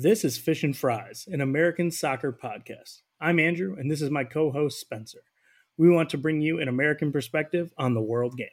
This is Fish and Fries, an American soccer podcast. I'm Andrew, and this is my co-host, Spencer. We want to bring you an American perspective on the world game.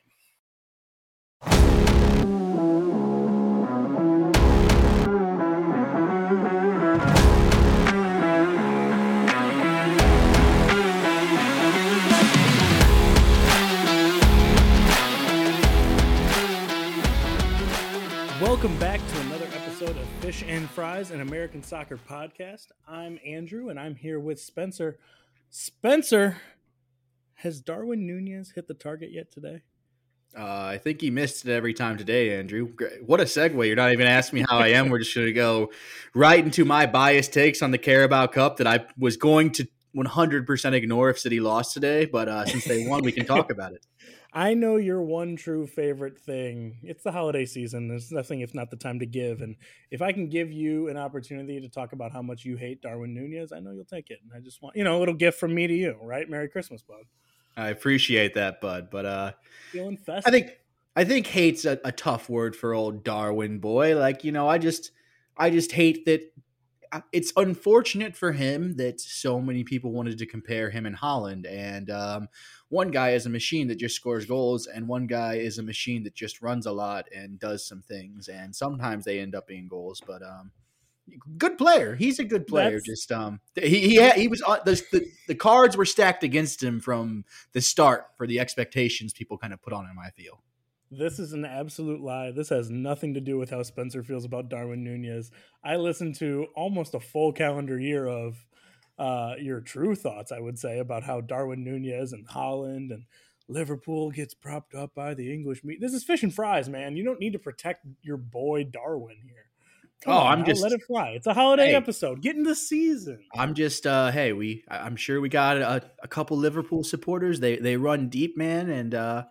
Welcome back to another episode of Fish and Fries, an American soccer podcast. I'm Andrew, and I'm here with Spencer. Spencer, has Darwin Núñez hit the target yet today? I think he missed it every time today, Andrew. What a segue. You're not even asking me how I am. We're just going to go right into my biased takes on the Carabao Cup that I was going to 100% ignore if City lost today, but since they won, we can talk about it. I know your one true favorite thing. It's the holiday season. There's nothing if not the time to give. And if I can give you an opportunity to talk about how much you hate Darwin Núñez, I know you'll take it. And I just want, a little gift from me to you, right? Merry Christmas, bud. I appreciate that, bud. But feeling festive. I think hate's a tough word for old Darwin boy. I just hate that. It's unfortunate for him that so many people wanted to compare him and Haaland. And one guy is a machine that just scores goals, and one guy is a machine that just runs a lot and does some things. And sometimes they end up being goals. But good player. He's a good player. That's... Just he was the cards were stacked against him from the start for the expectations people kind of put on him, I feel. This is an absolute lie. This has nothing to do with how Spencer feels about Darwin Núñez. I listened to almost a full calendar year of your true thoughts, I would say, about how Darwin Núñez and Haaland and Liverpool gets propped up by the English media. This is Fish and Fries, man. You don't need to protect your boy Darwin here. Come on, let it fly. It's a holiday episode. Get in the season. I'm sure we got a couple Liverpool supporters. They run deep, man, and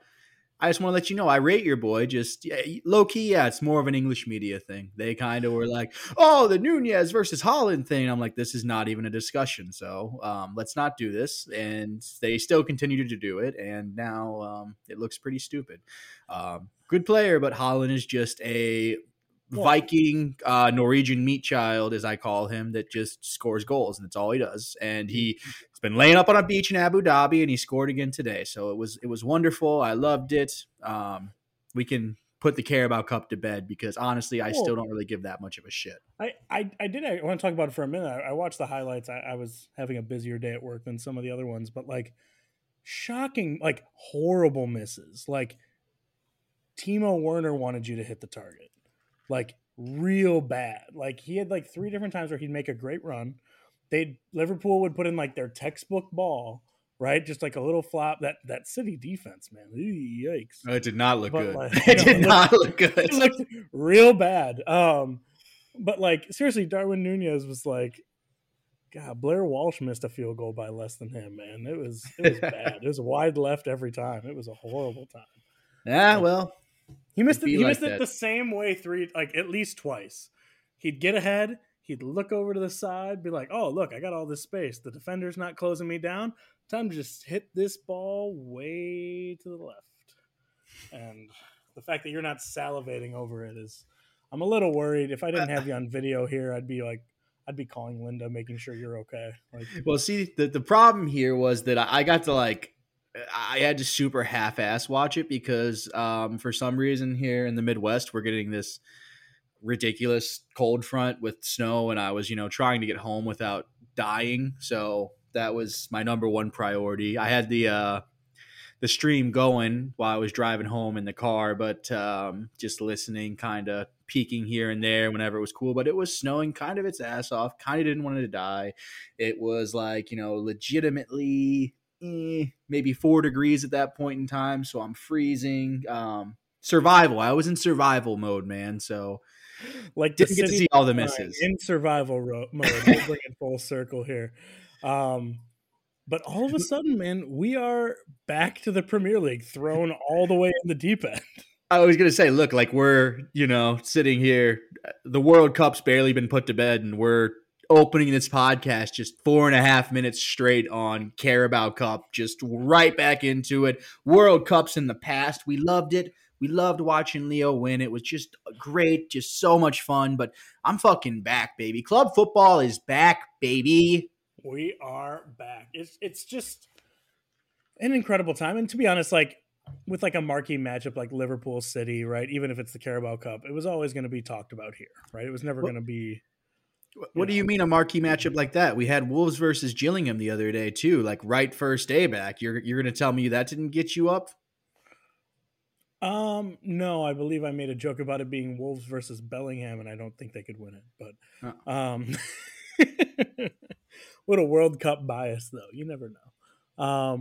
I just want to let you know, I rate your boy. Just low key, it's more of an English media thing. They kind of were like, "Oh, the Núñez versus Haaland thing." And I'm like, this is not even a discussion. So let's not do this. And they still continue to do it. And now it looks pretty stupid. Good player, but Haaland is just a Viking Norwegian meat child, as I call him, that just scores goals, and that's all he does. And he's been laying up on a beach in Abu Dhabi, and he scored again today. So it was wonderful. I loved it. We can put the Carabao Cup to bed because honestly, I still don't really give that much of a shit. I want to talk about it for a minute. I watched the highlights. I was having a busier day at work than some of the other ones, but shocking, horrible misses. Timo Werner wanted you to hit the target. Real bad. He had three different times where he'd make a great run. Liverpool would put in their textbook ball, right? Just a little flop. That City defense, man. Ew, yikes. No, it did not look good. It did not look good. It looked real bad. But seriously, Darwin Núñez was God, Blair Walsh missed a field goal by less than him, man. It was bad. It was wide left every time. It was a horrible time. Yeah, well. He missed it. He missed it the same way at least twice. He'd get ahead. He'd look over to the side, be like, "Oh, look, I got all this space. The defender's not closing me down. Time to just hit this ball way to the left." And the fact that you're not salivating over it is, I'm a little worried. If I didn't have you on video here, I'd be I'd be calling Linda, making sure you're okay. The problem here was that I got to I had to super half-ass watch it because for some reason here in the Midwest, we're getting this ridiculous cold front with snow. And I was, trying to get home without dying. So that was my number one priority. I had the stream going while I was driving home in the car, but just listening, kind of peeking here and there whenever it was cool. But it was snowing kind of its ass off, kind of didn't want it to die. It was legitimately... maybe 4 degrees at that point in time. So I'm freezing. Survival. I was in survival mode, man. So didn't get to see all the misses. In survival mode. We'll bring it full circle here. But all of a sudden, man, we are back to the Premier League, thrown all the way in the deep end. I was going to say, look, we're, sitting here. The World Cup's barely been put to bed, and we're opening this podcast just 4.5 minutes straight on Carabao Cup, just right back into it. World Cup's in the past. We loved it. We loved watching Leo win. It was just great, just so much fun. But I'm fucking back, baby. Club football is back, baby. We are back. It's just an incredible time. And to be honest, like with like a marquee matchup like Liverpool City, right? Even if it's the Carabao Cup, it was always going to be talked about here, right? It was never going to be. What do you mean a marquee matchup like that? We had Wolves versus Gillingham the other day too, like right first day back. You're going to tell me that didn't get you up? No, I believe I made a joke about it being Wolves versus Bellingham, and I don't think they could win it. But what a World Cup bias, though. You never know.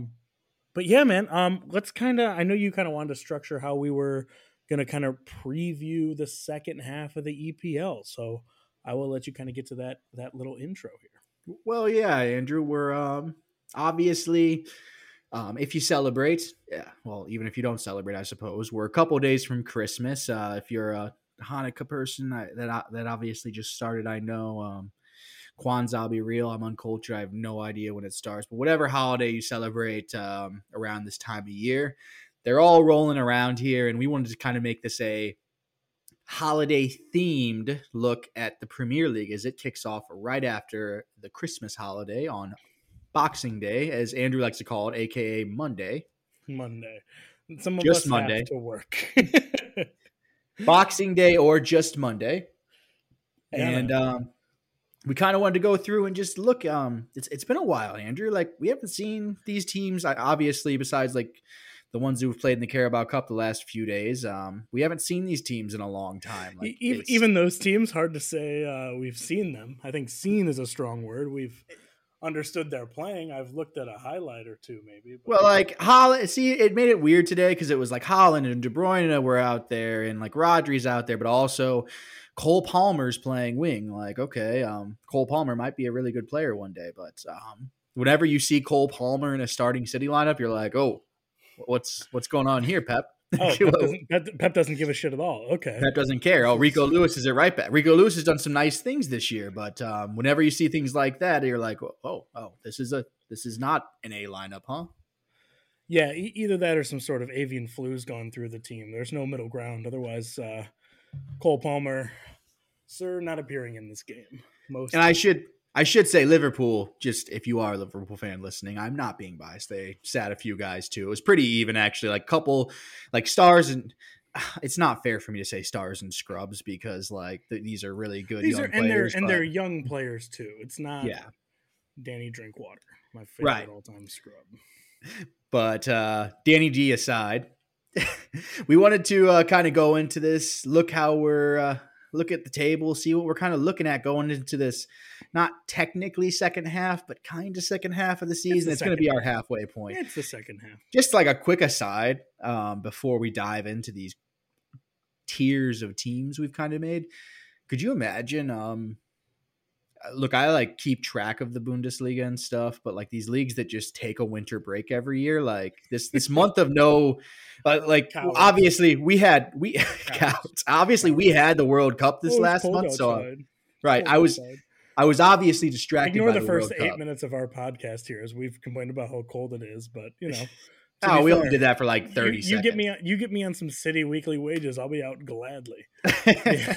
But yeah, man. Let's kind of. I know you kind of wanted to structure how we were going to kind of preview the second half of the EPL, so I will let you kind of get to that little intro here. Well, yeah, Andrew. We're obviously. If you celebrate, yeah, well, even if you don't celebrate, I suppose we're a couple days from Christmas. If you're a Hanukkah person, that obviously just started. I know Kwanzaa, I'll be real. I'm uncultured. I have no idea when it starts, but whatever holiday you celebrate around this time of year, they're all rolling around here. And we wanted to kind of make this a holiday themed look at the Premier League as it kicks off right after the Christmas holiday on Boxing Day, as Andrew likes to call it, aka Monday. Some of us have to work. Boxing Day or just Monday, yeah, and we kind of wanted to go through and just look. It's been a while, Andrew. Like we haven't seen these teams, obviously, besides like the ones who've played in the Carabao Cup the last few days. We haven't seen these teams in a long time. Like, even those teams, hard to say we've seen them. I think "seen" is a strong word. We've understood they're playing. I've looked at a highlight or two, maybe. But well, like Haaland. See, it made it weird today because it was like Haaland and De Bruyne were out there, and like Rodri's out there, but also Cole Palmer's playing wing. Like, okay, Cole Palmer might be a really good player one day, but whenever you see Cole Palmer in a starting City lineup, you're like, oh, what's going on here, Pep? Oh, Pep doesn't give a shit at all. Okay. Pep doesn't care. Oh, Rico Lewis is at right back. Rico Lewis has done some nice things this year, but whenever you see things like that, you're like, oh, this is not an A lineup, huh? Yeah, either that or some sort of avian flu's gone through the team. There's no middle ground. Otherwise, Cole Palmer, sir, not appearing in this game. Most. And I should say Liverpool, just if you are a Liverpool fan listening, I'm not being biased. They sat a few guys too. It was pretty even actually, like couple like stars, and it's not fair for me to say stars and scrubs because like these are really good young players. And they're young players too. It's not Danny Drinkwater, my favorite all-time scrub. But Danny D aside, we wanted to kind of go into this, look how we're look at the table, see what we're kind of looking at going into this, not technically second half, but kind of second half of the season. It's going to be our halfway point. It's the second half. Just like a quick aside before we dive into these tiers of teams we've kind of made. Could you imagine? Look, I like keep track of the Bundesliga and stuff, but like these leagues that just take a winter break every year, like this month of no, like cowards. Obviously we cowards. Obviously we had the World Cup this last month, outside. So right, I was obviously distracted. Ignore by the first World 8 minutes of our podcast here, as we've complained about how cold it is, but you know. Oh, we only did that for like 30 seconds. You get me on some City weekly wages, I'll be out gladly. Yeah.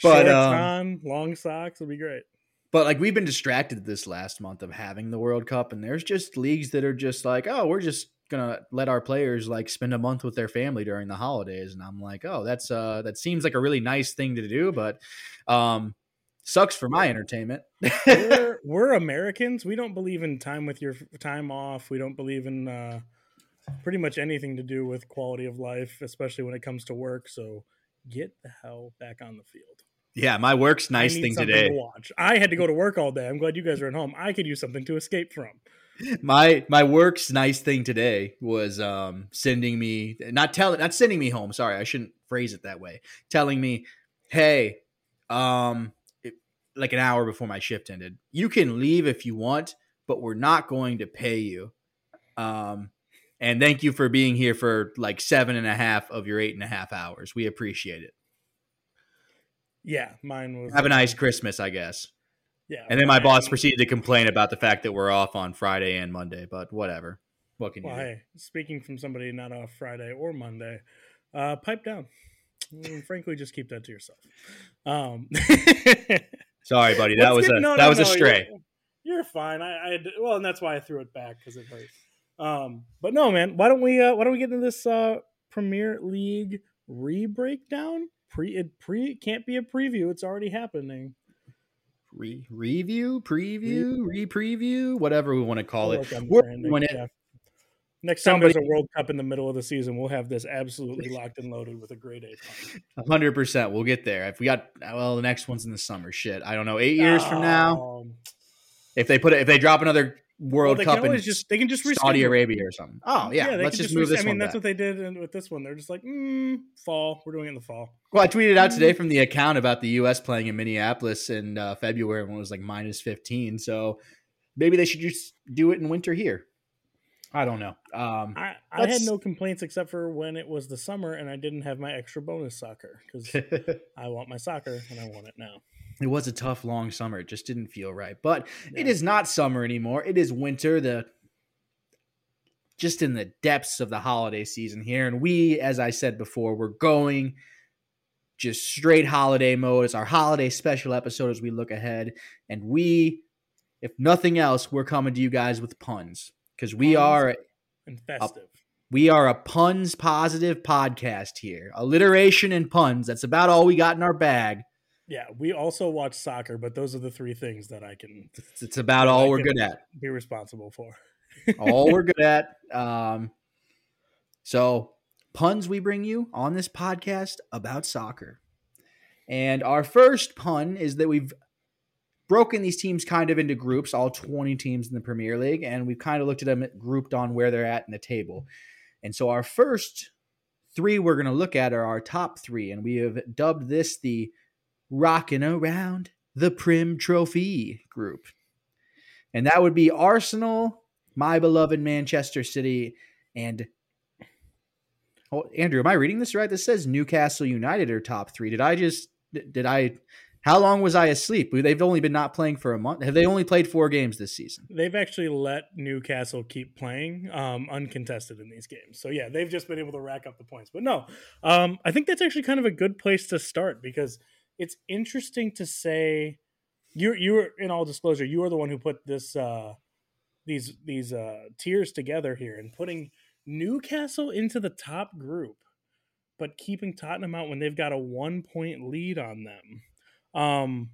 But shorts on, long socks would be great. But like we've been distracted this last month of having the World Cup, and there's just leagues that are just like, oh, we're just gonna let our players like spend a month with their family during the holidays, and I'm like, oh, that's that seems like a really nice thing to do, but sucks for my entertainment. We're Americans. We don't believe in time with your time off. We don't believe in pretty much anything to do with quality of life, especially when it comes to work. So get the hell back on the field. Yeah, my work's nice thing today. To watch. I had to go to work all day. I'm glad you guys are at home. I could use something to escape from. My work's nice thing today was sending me not sending me home. Sorry, I shouldn't phrase it that way. Telling me, hey, like an hour before my shift ended, you can leave if you want, but we're not going to pay you. And thank you for being here for like 7.5 of your 8.5 hours. We appreciate it. Yeah, mine was. Have a nice Christmas, I guess. Yeah. And then my boss proceeded to complain about the fact that we're off on Friday and Monday, but whatever. What can you do? Hey, speaking from somebody not off Friday or Monday, pipe down. Frankly, just keep that to yourself. Sorry, buddy. That was good. that was a stray. You're fine. Well, and that's why I threw it back because it hurt. But no, man. Why don't we get into this Premier League re-breakdown? It can't be a preview. It's already happening. Preview, whatever we want to call it. Next time there's a World Cup in the middle of the season, we'll have this absolutely locked and loaded with a grade A. 100%. We'll get there. If we got, well, the next one's in the summer. Shit, I don't know. 8 years from now, if they drop another World Cup in they can just Saudi Arabia or something. Oh yeah, let's just move this one. I mean, that's what they did with this one. They're just like, fall. We're doing it in the fall. Well, I tweeted out today from the account about the U.S. playing in Minneapolis in February when it was like -15. So maybe they should just do it in winter here. I don't know. I had no complaints except for when it was the summer and I didn't have my extra bonus soccer because I want my soccer and I want it now. It was a tough, long summer. It just didn't feel right. But It is not summer anymore. It is winter, just in the depths of the holiday season here. And we, as I said before, we're going just straight holiday mode. It's our holiday special episode as we look ahead. And we, if nothing else, we're coming to you guys with puns. Because we are a puns positive podcast here. Alliteration and puns. That's about all we got in our bag. Yeah, we also watch soccer, but those are the three things that I can. It's about all we're good at. Be responsible for. All we're good at. So puns we bring you on this podcast about soccer. And our first pun is that we've broken these teams kind of into groups, all 20 teams in the Premier League, and we've kind of looked at them grouped on where they're at in the table. And so our first three we're going to look at are our top three, and we have dubbed this the Rockin' Around the Prim Trophy group. And that would be Arsenal, my beloved Manchester City, and Andrew, am I reading this right? This says Newcastle United are top three. How long was I asleep? They've only been not playing for a month. Have they only played 4 games this season? They've actually let Newcastle keep playing uncontested in these games. So, yeah, they've just been able to rack up the points. But, no, I think that's actually kind of a good place to start because it's interesting to say you're in all disclosure, you are the one who put this these tiers together here and putting Newcastle into the top group but keeping Tottenham out when they've got a 1-point lead on them. No.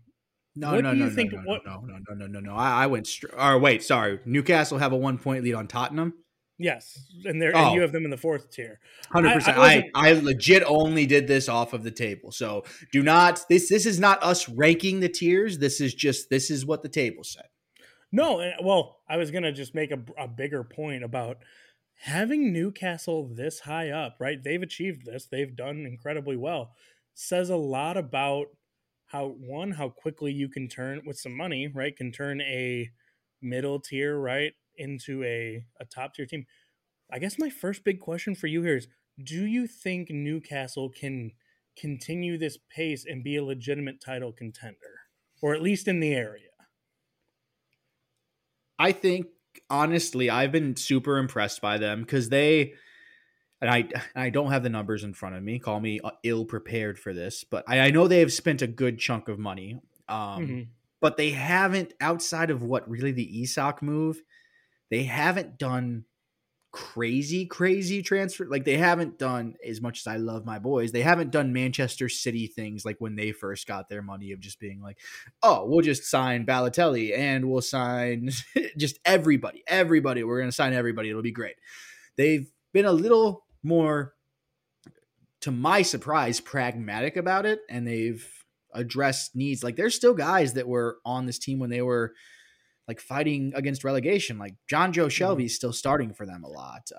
I went straight. Or wait, sorry. Newcastle have a 1-point lead on Tottenham. Yes, and you have them in the 4th tier. 100%. I legit only did this off of the table. So do not. This is not us ranking the tiers. This is what the table said. No, well, I was gonna just make a bigger point about having Newcastle this high up. Right, they've achieved this. They've done incredibly well. Says a lot about how quickly you can turn with some money, right? Can turn a middle tier, right, into a top tier team. I guess my first big question for you here is, do you think Newcastle can continue this pace and be a legitimate title contender, or at least in the area? I think, honestly, I've been super impressed by them because they... And I don't have the numbers in front of me. Call me ill-prepared for this, but I know they have spent a good chunk of money. But they haven't, outside of what really the Isak move, they haven't done crazy transfer. Like they haven't done, as much as I love my boys, they haven't done Manchester City things like when they first got their money of just being like, oh, we'll just sign Balotelli and we'll sign just everybody. We're going to sign everybody. It'll be great. They've been a little more, to my surprise, pragmatic about it, and they've addressed needs. Like there's still guys that were on this team when they were like fighting against relegation. Like John Joe Shelby's still starting for them a lot.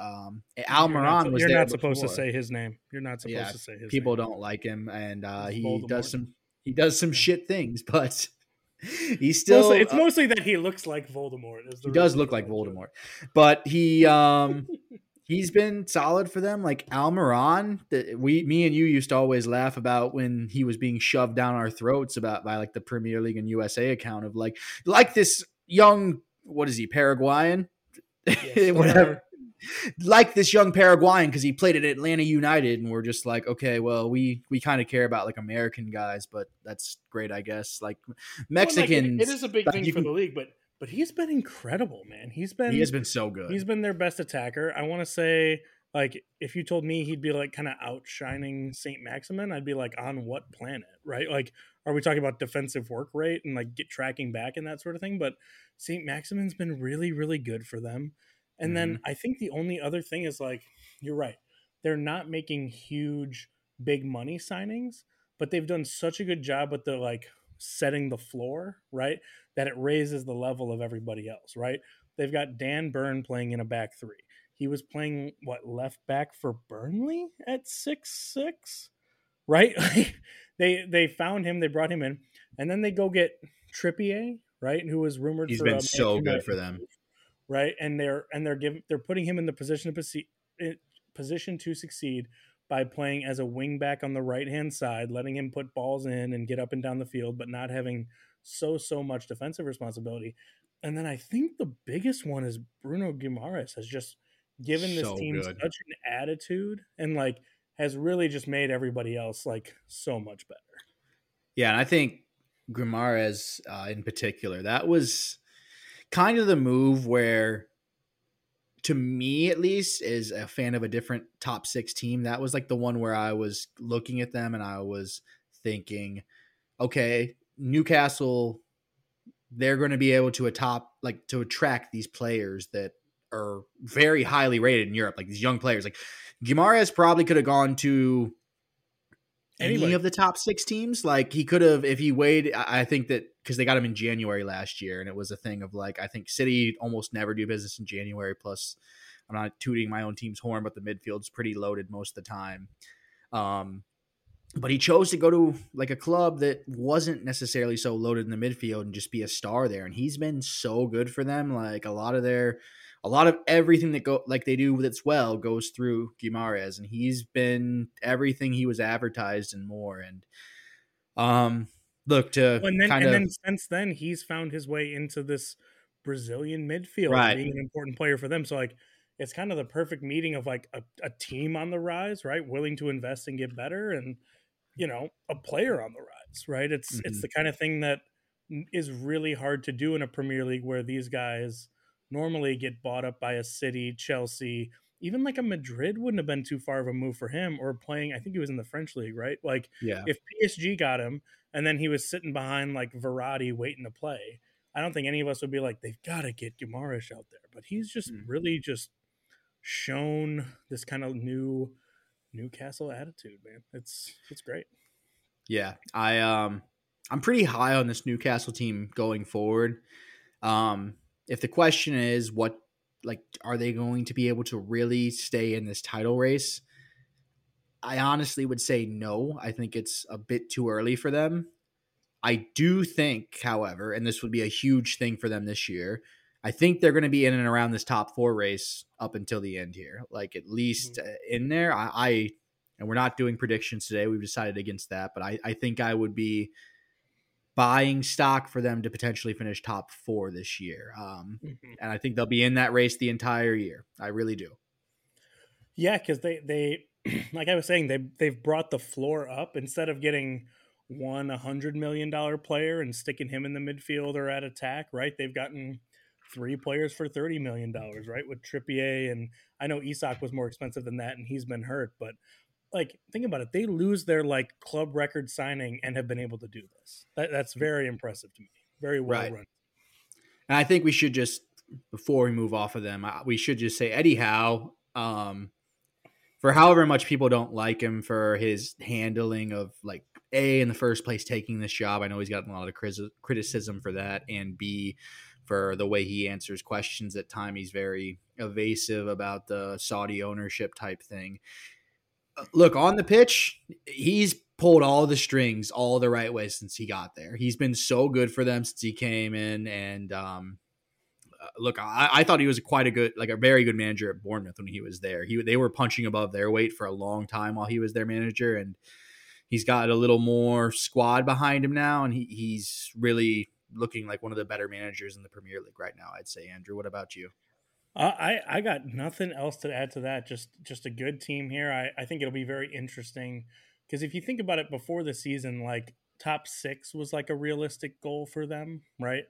Almiron was there. You're not supposed to say his name. You're not supposed to say his name. People don't like him, and he does some shit things, but he's still. It's mostly that he looks like Voldemort. He does look like Voldemort, but he. He's been solid for them. Like Almiron, me and you used to always laugh about when he was being shoved down our throats by like the Premier League and USA account of like this young, what is he, Paraguayan? Yes, whatever. like this young Paraguayan because he played at Atlanta United, and we're just like, okay, well, we kind of care about like American guys, but that's great, I guess. Like Mexicans, well, like, it is a big thing for the league, but he's been incredible, man. He has been so good. He's been their best attacker. I want to say, like, if you told me he'd be like kind of outshining Saint Maximin, I'd be like, on what planet, right? Like, are we talking about defensive work rate and like get tracking back and that sort of thing? But Saint Maximin's been really, really good for them. And then I think the only other thing is, like, you're right. They're not making huge, big money signings, but they've done such a good job with the, like, setting the floor, right, that it raises the level of everybody else, right? They've got Dan Burn playing in a back three. He was playing, what, left back for Burnley at 6'6", right? they found him, they brought him in, and then they go get Trippier, right, who was rumored for – He's been so good for them. Right, and they're putting him in the position to succeed by playing as a wing back on the right hand side, letting him put balls in and get up and down the field, but not having so much defensive responsibility. And then I think the biggest one is Bruno Guimarães has just given this team such an attitude and like has really just made everybody else like so much better. Yeah, and I think Guimarães in particular, that was kind of the move where, to me at least, is a fan of a different top six team. That was like the one where I was looking at them and I was thinking, okay, Newcastle, they're going to be able to attract these players that are very highly rated in Europe, like these young players. Like Guimarães probably could have gone to any of the top six teams. Like he could have, if he waited, I think that because they got him in January last year, and it was a thing of like, I think City almost never do business in January. Plus, I'm not tooting my own team's horn, but the midfield's pretty loaded most of the time. But he chose to go to like a club that wasn't necessarily so loaded in the midfield and just be a star there. And he's been so good for them. Like a lot of everything that they do that's well goes through Guimarães, and he's been everything he was advertised and more. And since then he's found his way into this Brazilian midfield, right, being an important player for them. So like it's kind of the perfect meeting of like a team on the rise, right, willing to invest and get better, and you know, a player on the rise, right? It's the kind of thing that is really hard to do in a Premier League where these guys normally get bought up by a City, Chelsea, even like a Madrid wouldn't have been too far of a move for him, or playing, I think he was in the French league, right? Like yeah. If PSG got him and then he was sitting behind like Verratti waiting to play, I don't think any of us would be like, they've got to get Guimarães out there, but he's just really just shown this kind of new Newcastle attitude, man. It's great. Yeah. I'm pretty high on this Newcastle team going forward. If the question is what, like, are they going to be able to really stay in this title race? I honestly would say no. I think it's a bit too early for them. I do think, however, and this would be a huge thing for them this year, I think they're going to be in and around this top four race up until the end here. Like at least in there, and we're not doing predictions today. We've decided against that, but I think I would be buying stock for them to potentially finish top four this year. And I think they'll be in that race the entire year. I really do. Yeah, because they like I was saying, they've brought the floor up. Instead of getting one $100 million player and sticking him in the midfield or at attack, right, they've gotten three players for $30 million, right, with Trippier. And I know Isak was more expensive than that, and he's been hurt. But, like, think about it. They lose their, like, club record signing and have been able to do this. That's very impressive to me. Very well run. And I think we should just, before we move off of them, we should just say Eddie Howe, for however much people don't like him for his handling of, like, A, in the first place, taking this job. I know he's gotten a lot of criticism for that. And B, for the way he answers questions at times. He's very evasive about the Saudi ownership type thing. Look, on the pitch, he's pulled all the strings all the right way since he got there. He's been so good for them since he came in. And look, I thought he was quite a good, like a very good manager at Bournemouth when he was there. They were punching above their weight for a long time while he was their manager. And he's got a little more squad behind him now. And he's really looking like one of the better managers in the Premier League right now, I'd say. Andrew, what about you? I got nothing else to add to that. Just a good team here. I think it'll be very interesting because if you think about it, before the season, like top six was like a realistic goal for them, right?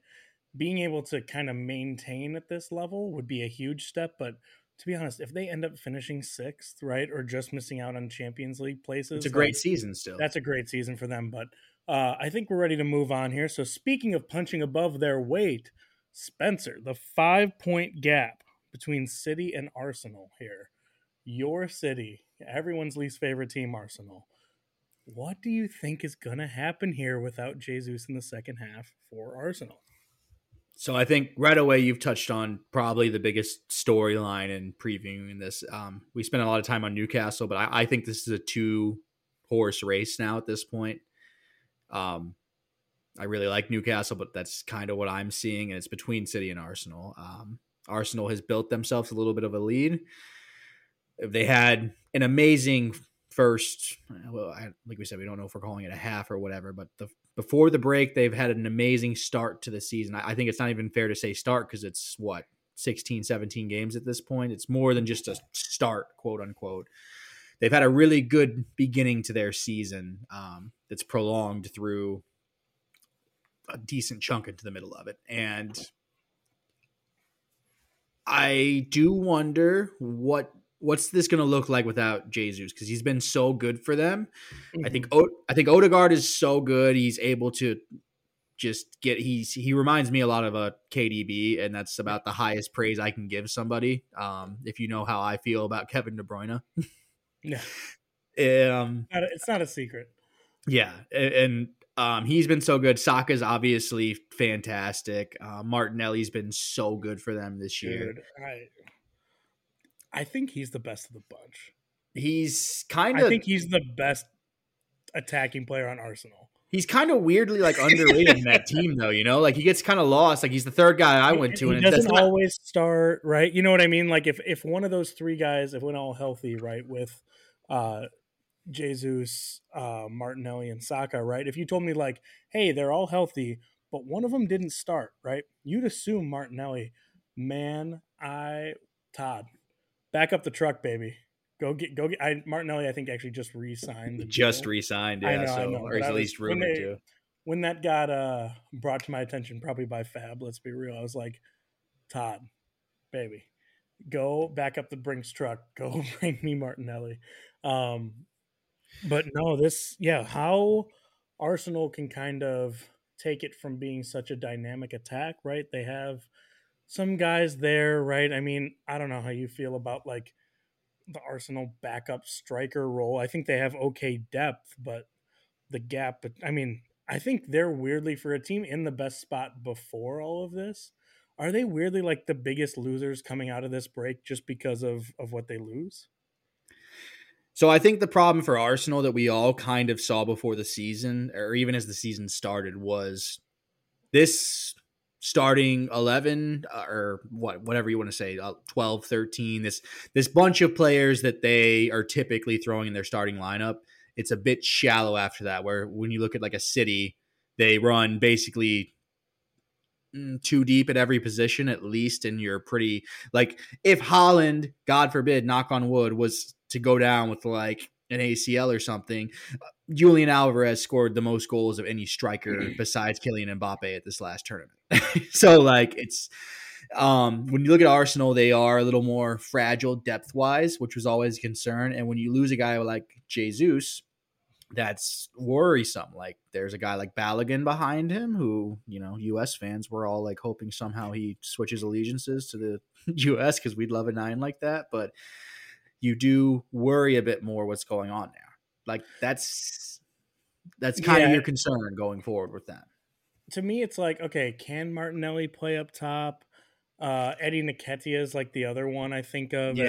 Being able to kind of maintain at this level would be a huge step. But to be honest, if they end up finishing sixth, right, or just missing out on Champions League places, it's a great season still. That's a great season for them. But I think we're ready to move on here. So speaking of punching above their weight, Spencer, the 5-point gap between City and Arsenal here. Your City, everyone's least favorite team, Arsenal. What do you think is going to happen here without Jesus in the second half for Arsenal? So I think right away you've touched on probably the biggest storyline in previewing this. We spent a lot of time on Newcastle, but I think this is a 2-horse race now at this point. I really like Newcastle, but that's kind of what I'm seeing, and it's between City and Arsenal. Arsenal has built themselves a little bit of a lead. They had an amazing first, well, like we said, we don't know if we're calling it a half or whatever, but before the break, they've had an amazing start to the season. I think it's not even fair to say start because it's, 16, 17 games at this point. It's more than just a start, quote unquote. They've had a really good beginning to their season that's prolonged through a decent chunk into the middle of it. And I do wonder what's this going to look like without Jesus, because he's been so good for them. Mm-hmm. I think Odegaard is so good. He's able to just he reminds me a lot of a KDB, and that's about the highest praise I can give somebody. If you know how I feel about Kevin De Bruyne. Yeah. It's not a secret. Yeah. And he's been so good. Saka's obviously fantastic. Martinelli's been so good for them this year. Dude, I think he's the best of the bunch. I think he's the best attacking player on Arsenal. He's kind of weirdly underrated in that team, though. You know, he gets kind of lost. He's the third guy I went to, and he doesn't always start, right? You know what I mean? If one of those three guys, if we're all healthy, right, with Jesus, Martinelli, and Saka, right? If you told me hey, they're all healthy, but one of them didn't start, right? You'd assume Martinelli, Todd, back up the truck, baby. Go get. Martinelli, I think actually just re-signed. Yeah. Or at least rumored to. When that got brought to my attention, probably by Fab, let's be real. I was like, Todd, baby, go back up the Brinks truck. Go bring me Martinelli. But no, how Arsenal can kind of take it from being such a dynamic attack, right? They have some guys there, right? I mean, I don't know how you feel about the Arsenal backup striker role. I think they have okay depth, but the gap, I mean, I think they're weirdly, for a team in the best spot before all of this, are they weirdly the biggest losers coming out of this break just because of what they lose? So I think the problem for Arsenal that we all kind of saw before the season, or even as the season started, was this starting 11 or whatever you want to say, 12, 13, this bunch of players that they are typically throwing in their starting lineup. It's a bit shallow after that, where when you look at a City, they run basically too deep at every position, at least, and you're pretty if Haaland, God forbid, knock on wood, was to go down with an ACL or something, Julián Álvarez scored the most goals of any striker besides Kylian Mbappé at this last tournament. So it's when you look at Arsenal, they are a little more fragile depth-wise, which was always a concern. And when you lose a guy like Jesus, that's worrisome. There's a guy like Balogun behind him who, U.S. fans were all hoping somehow he switches allegiances to the U.S. because we'd love a 9 like that. But you do worry a bit more what's going on there. That's kind of your concern going forward with that. To me, it's okay, can Martinelli play up top? Eddie Nketiah is the other one I think of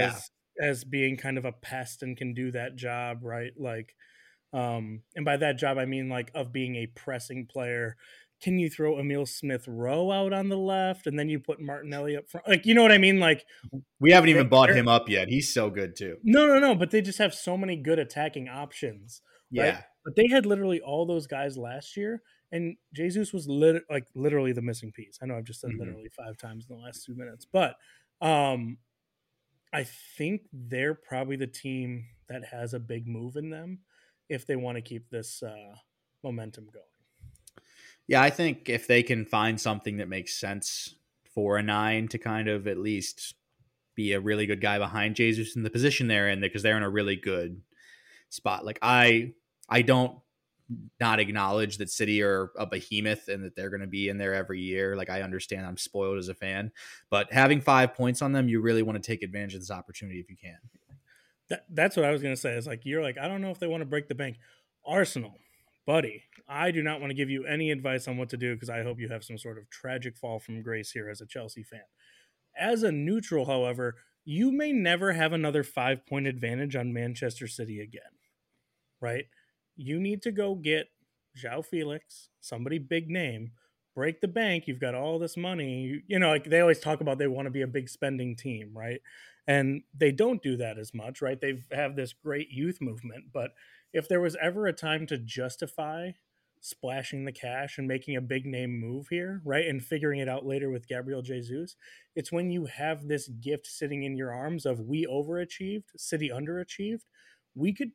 as being kind of a pest and can do that job, right? And by that job, I mean of being a pressing player. Can you throw Emile Smith-Rowe out on the left and then you put Martinelli up front? You know what I mean? We haven't even bought him up yet. He's so good too. No. But they just have so many good attacking options. Yeah. Right? But they had literally all those guys last year, and Jesus was literally the missing piece. I know I've just said literally 5 times in the last 2 minutes, but I think they're probably the team that has a big move in them if they want to keep this momentum going. Yeah, I think if they can find something that makes sense for a nine to kind of at least be a really good guy behind Jesus in the position they're in, because they're in a really good spot. Like I don't not acknowledge that City are a behemoth and that they're going to be in there every year. Like I understand I'm spoiled as a fan, but having 5 points on them, you really want to take advantage of this opportunity if you can. That's what I was going to say. It's like, you're like, I don't know if they want to break the bank. Arsenal, buddy, I do not want to give you any advice on what to do because I hope you have some sort of tragic fall from grace here as a Chelsea fan. As a neutral, however, you may never have another 5 point advantage on Manchester City again, right? You need to go get João Felix, somebody big name, break the bank. You've got all this money. You know, like they always talk about they want to be a big spending team, right? And they don't do that as much, right? They have this great youth movement. But if there was ever a time to justify splashing the cash and making a big name move here, right, and figuring it out later with Gabriel Jesus, it's when you have this gift sitting in your arms of we overachieved, City underachieved. We could,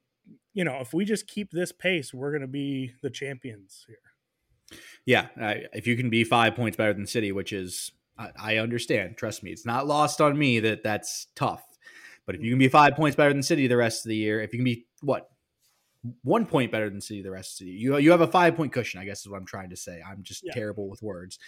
you know, if we just keep this pace, we're going to be the champions here. Yeah. If you can be 5 points better than City, which is, I understand, trust me, it's not lost on me that that's tough, but if you can be 5 points better than City the rest of the year, if you can be 1 point better than City the rest of the year, you have a 5 point cushion, I guess is what I'm trying to say. I'm just terrible with words.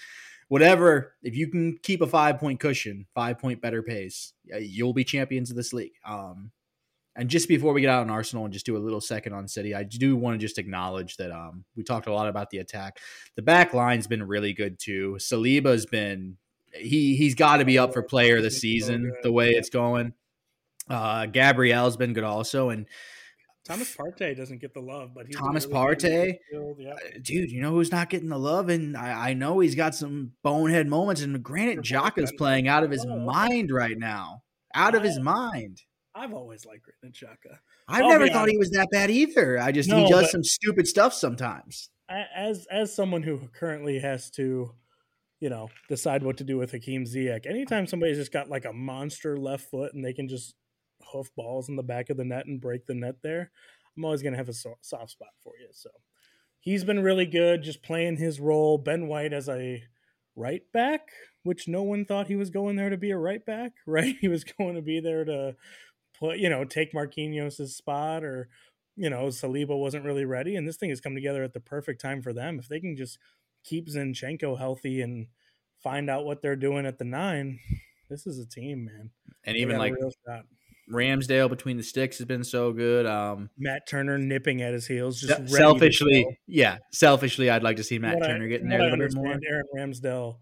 Whatever, if you can keep a 5 point cushion, 5 point better pace, you'll be champions of this league. And just before we get out on Arsenal and just do a little second on City, I do want to just acknowledge that we talked a lot about the attack. The back line's been really good too. Saliba's been he's got to be up for player of the season the way it's going. Gabrielle's been good also, and Thomas Partey doesn't get the love, but he's Thomas really Partey, dude, you know who's not getting the love, and I know he's got some bonehead moments. And granted, Xhaka's playing out of his mind right now, out of his mind. I've always liked Granit Xhaka. I've never thought he was that bad either. I just he does some stupid stuff sometimes. As someone who currently has to, you know, decide what to do with Hakim Ziyech, anytime somebody's just got like a monster left foot and they can just hoof balls in the back of the net and break the net there, I'm always going to have a soft spot for you. So he's been really good just playing his role. Ben White as a right back, which no one thought he was going there to be a right back, right? He was going to be there to play, you know, take Marquinhos' spot, or, you know, Saliba wasn't really ready. And this thing has come together at the perfect time for them. If they can just keep Zinchenko healthy and find out what they're doing at the nine, this is a team, man. And they even like Ramsdale between the sticks has been so good. Matt Turner nipping at his heels. Just selfishly. Yeah. Selfishly, I'd like to see Matt Turner getting there a little bit more. Aaron Ramsdale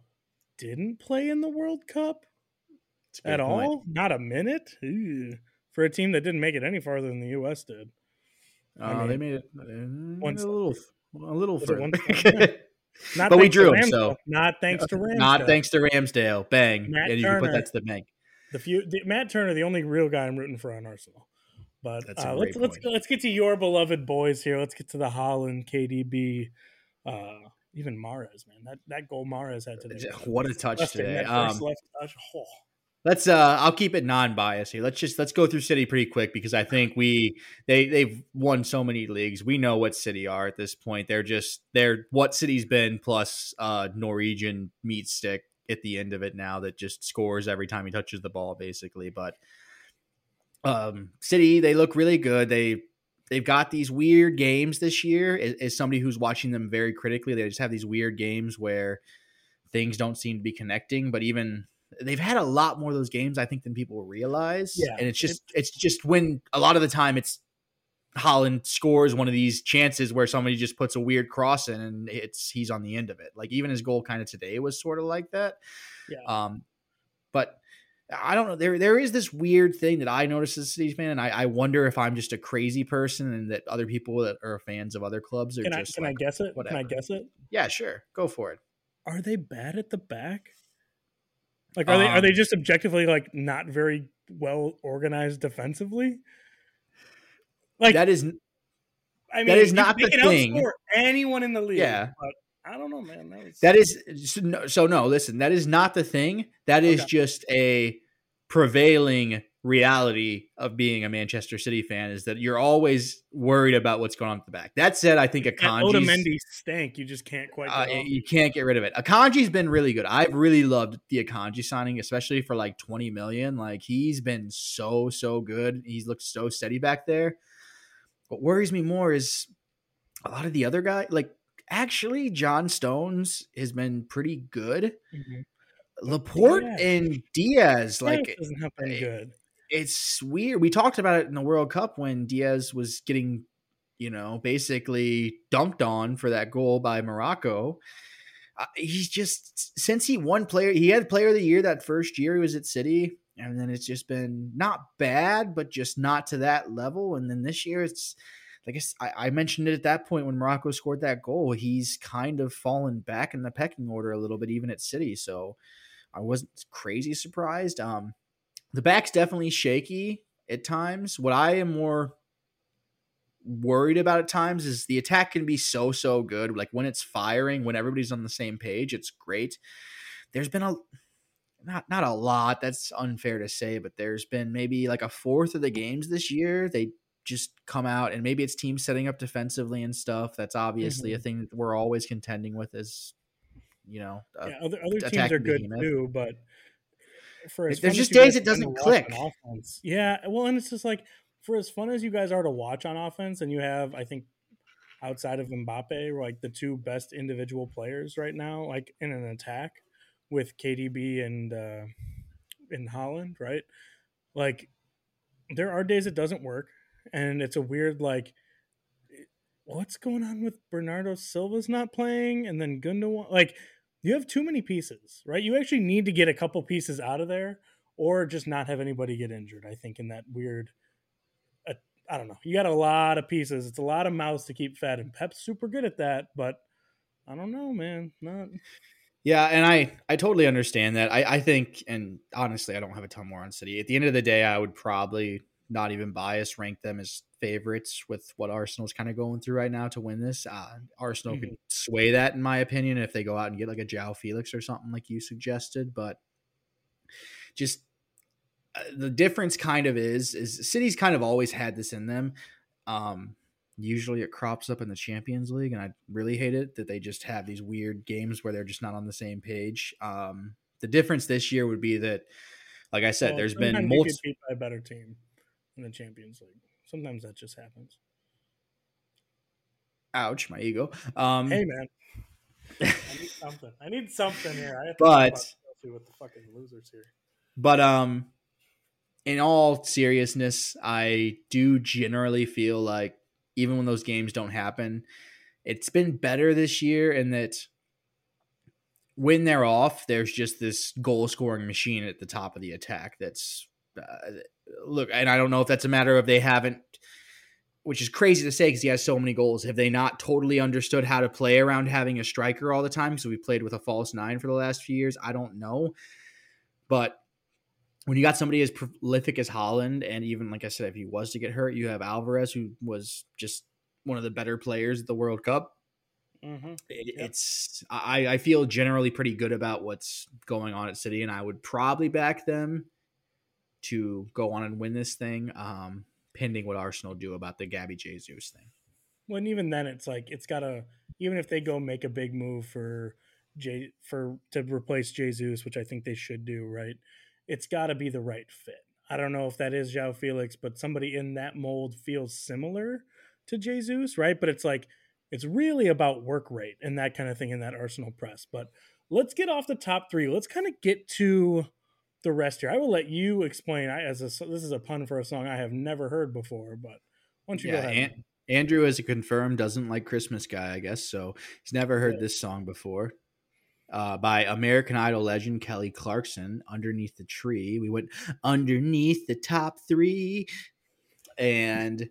didn't play in the World Cup at all. Not a minute. Ew. For a team that didn't make it any farther than the U.S. did. I mean, they made it a little further. But we drew him, so. Not thanks to Ramsdale. Not thanks to Ramsdale. Bang. Matt Turner, you can put that to the bank. Matt Turner, the only real guy I'm rooting for on Arsenal. But let's get to your beloved boys here. Let's get to the Haaland, KDB, even Mahrez, man. That goal Mahrez had today. What a touch today. Left touch. Oh. Let's I'll keep it non-biased here. Let's go through City pretty quick because I think they've won so many leagues. We know what City are at this point. They're what City's been plus Norwegian meat stick at the end of it now that just scores every time he touches the ball basically. But City, they look really good. They've got these weird games this year. As somebody who's watching them very critically, they just have these weird games where things don't seem to be connecting, but even they've had a lot more of those games, I think, than people realize. Yeah. And it's just when a lot of the time it's Haaland scores one of these chances where somebody just puts a weird cross in and he's on the end of it. Like even his goal kind of today was sort of like that. Yeah. But I don't know. There is this weird thing that I notice as a City fan, and I wonder if I'm just a crazy person and that other people that are fans of other clubs are I guess it? Whatever. Can I guess it? Yeah, sure. Go for it. Are they bad at the back? Like are they just objectively like not very well organized defensively? Like that is, I mean, that is not the thing. Outscore anyone in the league? Yeah, but I don't know, man. That is no. Listen, that is not the thing. That is just a prevailing reality of being a Manchester City fan is that you're always worried about what's going on at the back. That said, I think Akanji's... Otamendi stank. You just can't quite... you can't get rid of it. Akanji's been really good. I've really loved the Akanji signing, especially for like 20 million. Like, he's been so good. He's looked so steady back there. What worries me more is a lot of the other guys. Like, actually, John Stones has been pretty good. Mm-hmm. Laporte and Diaz, like, it doesn't have been good. It's weird. We talked about it in the World Cup when Diaz was getting, you know, basically dumped on for that goal by Morocco. He's just, since he won player, he had player of the year that first year he was at City. And then it's just been not bad, but just not to that level. And then this year it's, like I mentioned it at that point when Morocco scored that goal, he's kind of fallen back in the pecking order a little bit, even at City. So I wasn't crazy surprised. The back's definitely shaky at times. What I am more worried about at times is the attack can be so good. Like, when it's firing, when everybody's on the same page, it's great. There's been a not a lot. That's unfair to say, but there's been maybe like a fourth of the games this year they just come out, and maybe it's team setting up defensively and stuff. That's obviously a thing that we're always contending with, is, you know, other teams are good too, but for as there's just days it doesn't click. Well, and it's just like, for as fun as you guys are to watch on offense, and you have, I think, outside of Mbappe, like the two best individual players right now, like in an attack with KDB and Haaland, right? Like, there are days it doesn't work. And it's a weird, like, what's going on with Bernardo Silva's not playing? And then Gundogan, like, you have too many pieces, right? You actually need to get a couple pieces out of there, or just not have anybody get injured, I think, in that weird, I don't know. You got a lot of pieces. It's a lot of mouths to keep fed, and Pep's super good at that, but I don't know, man. Not... Yeah, and I totally understand that. I think, and honestly, I don't have a ton more on City. At the end of the day, I would probably... not even biased, rank them as favorites with what Arsenal's kind of going through right now to win this. Arsenal could sway that, in my opinion, if they go out and get like a João Felix or something like you suggested. But just the difference kind of is City's kind of always had this in them. Usually it crops up in the Champions League, and I really hate it that they just have these weird games where they're just not on the same page. The difference this year would be that, like I said, there's been multiple beat by a better team in the Champions League. Sometimes that just happens. Ouch, my ego. Hey, man. I need something here. I have to talk with the fucking losers here. But in all seriousness, I do generally feel like even when those games don't happen, it's been better this year in that when they're off, there's just this goal-scoring machine at the top of the attack that's look, and I don't know if that's a matter of they haven't, which is crazy to say because he has so many goals. Have they not totally understood how to play around having a striker all the time? So we played with a false nine for the last few years. I don't know. But when you got somebody as prolific as Haaland, and even, like I said, if he was to get hurt, you have Álvarez, who was just one of the better players at the World Cup. It's I feel generally pretty good about what's going on at City, and I would probably back them to go on and win this thing, pending what Arsenal do about the Gabby Jesus thing. Well, and even then, it's like, it's gotta, even if they go make a big move to replace Jesus, which I think they should do, right? It's gotta be the right fit. I don't know if that is João Felix, but somebody in that mold feels similar to Jesus, right? But it's like, it's really about work rate and that kind of thing in that Arsenal press. But let's get off the top three. Let's kind of get to the rest here. I will let you explain. This is a pun for a song I have never heard before, but why don't you go ahead? Andrew, as a confirmed, doesn't like Christmas guy, I guess, so he's never heard this song before. By American Idol legend Kelly Clarkson, Underneath the Tree. We went underneath the top three, and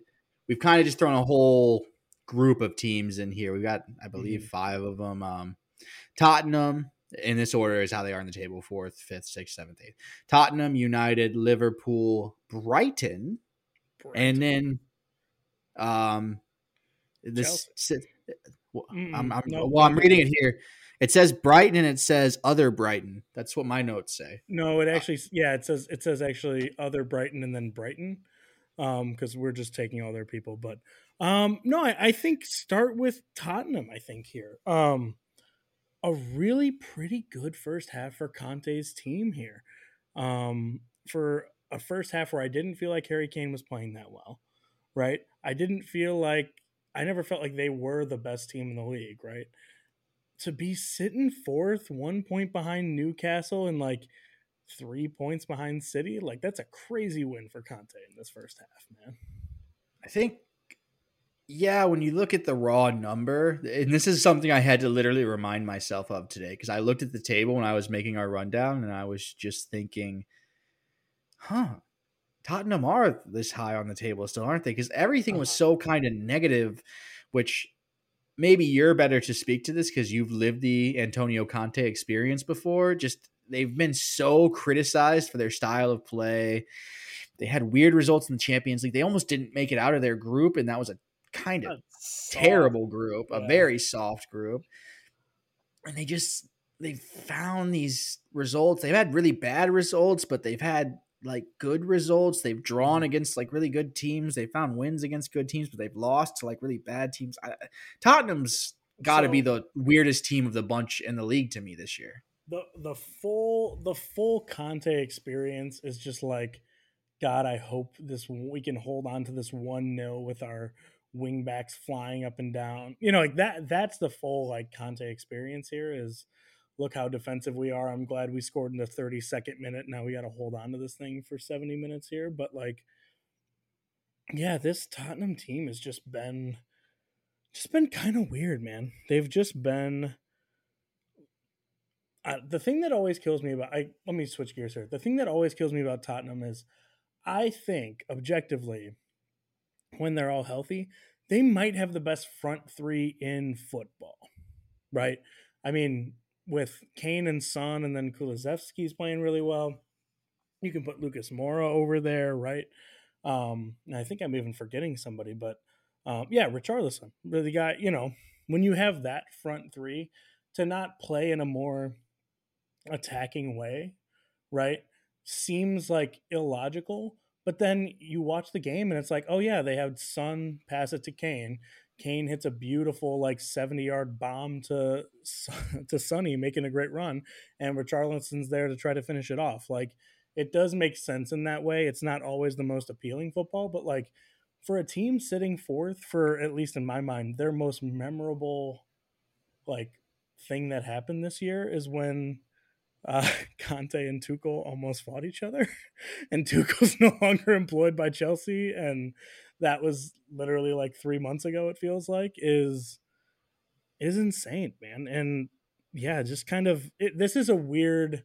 we've kind of just thrown a whole group of teams in here. We've got, I believe, 5 of them. Tottenham, in this order is how they are on the table: 4th, 5th, 6th, 7th, 8th. Tottenham, United, Liverpool, Brighton. And then I'm reading it here. It says Brighton and it says other Brighton. That's what my notes say. No, it actually, yeah, it says actually other Brighton and then Brighton, because we're just taking all their people. But no, I think start with Tottenham. I think here, a really pretty good first half for Conte's team here. For a first half where I didn't feel like Harry Kane was playing that well, right? I never felt like they were the best team in the league, right? To be sitting fourth, 1 point behind Newcastle and 3 points behind City, that's a crazy win for Conte in this first half, man. I think, yeah, when you look at the raw number, and this is something I had to literally remind myself of today, because I looked at the table when I was making our rundown and I was just thinking, Tottenham are this high on the table still, aren't they? Because everything was so kind of negative, which maybe you're better to speak to this because you've lived the Antonio Conte experience before. Just they've been so criticized for their style of play. They had weird results in the Champions League. They almost didn't make it out of their group, and that was a kind of terrible group, a very soft group. And they've found these results. They've had really bad results, but they've had good results. They've drawn against really good teams. They found wins against good teams, but they've lost to really bad teams. Tottenham's got to be the weirdest team of the bunch in the league to me this year. The full Conte experience is just God, I hope we can hold on to this 1-0 with our wingbacks flying up and down. That's the full Conte experience here is, look how defensive we are. I'm glad we scored in the 32nd minute. Now we got to hold on to this thing for 70 minutes here. But this Tottenham team has just been kind of weird, man. They've just been the thing that always kills me about. Let me switch gears here. The thing that always kills me about Tottenham is, I think objectively, when they're all healthy, they might have the best front three in football, right? I mean, with Kane and Son, and then Kulusevski's playing really well. You can put Lucas Moura over there, right? And I think I'm even forgetting somebody, but Richarlison. The guy, when you have that front three, to not play in a more attacking way, right, seems illogical. But then you watch the game and it's like, oh yeah, they had Son pass it to Kane. Kane hits a beautiful 70-yard bomb to Sonny, making a great run, and Richarlison's there to try to finish it off. It does make sense in that way. It's not always the most appealing football, but for a team sitting fourth, for at least in my mind, their most memorable thing that happened this year is when Conte and Tuchel almost fought each other, and Tuchel's no longer employed by Chelsea, and that was literally 3 months ago, it feels like, is insane, man. And yeah, just kind of, this is a weird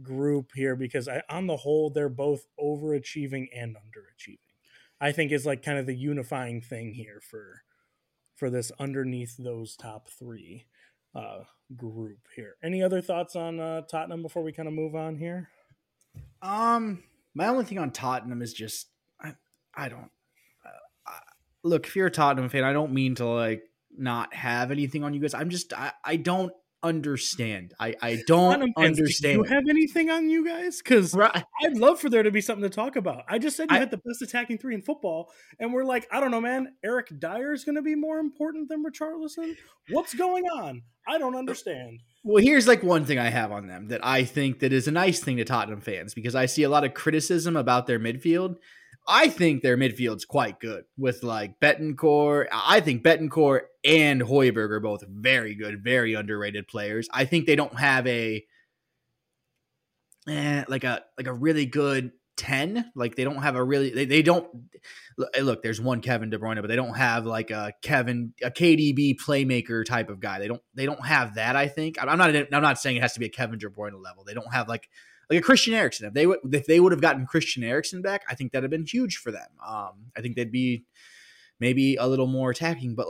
group here because on the whole, they're both overachieving and underachieving, I think, is kind of the unifying thing here for this underneath those top three group here. Any other thoughts on Tottenham before we kind of move on here? My only thing on Tottenham is just, look, if you're a Tottenham fan, I don't mean to not have anything on you guys. I'm just, I don't understand. I don't understand. Do you have anything on you guys? Because I'd love for there to be something to talk about. I just said you had the best attacking three in football, and we're like, I don't know, man. Eric Dyer's going to be more important than Richarlison? What's going on? I don't understand. Well, here's one thing I have on them that I think that is a nice thing to Tottenham fans, because I see a lot of criticism about their midfield. I think their midfield's quite good with Betancur. I think Betancur and Højbjerg are both very good, very underrated players. I think they don't have a really good 10. They don't have a really they don't look. There's one Kevin De Bruyne, but they don't have a KDB playmaker type of guy. They don't have that. I think I'm not saying it has to be a Kevin De Bruyne level. They don't have a Christian Eriksen. If they would have gotten Christian Eriksen back, I think that'd have been huge for them. I think they'd be maybe a little more attacking, but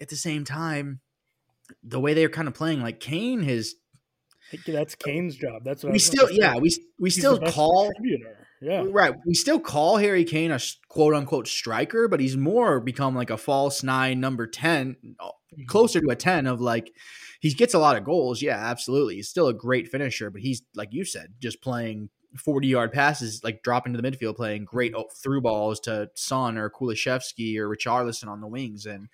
at the same time, the way they're kind of playing, Kane has. That's Kane's job. That's what we still call Harry Kane a quote unquote striker, but he's more become a false 9 number 10 closer to a 10 of like, he gets a lot of goals. Yeah, absolutely. He's still a great finisher, but he's, like you said, just playing 40-yard passes, like dropping to the midfield, playing great through balls to Son or Kulishevsky or Richarlison on the wings. And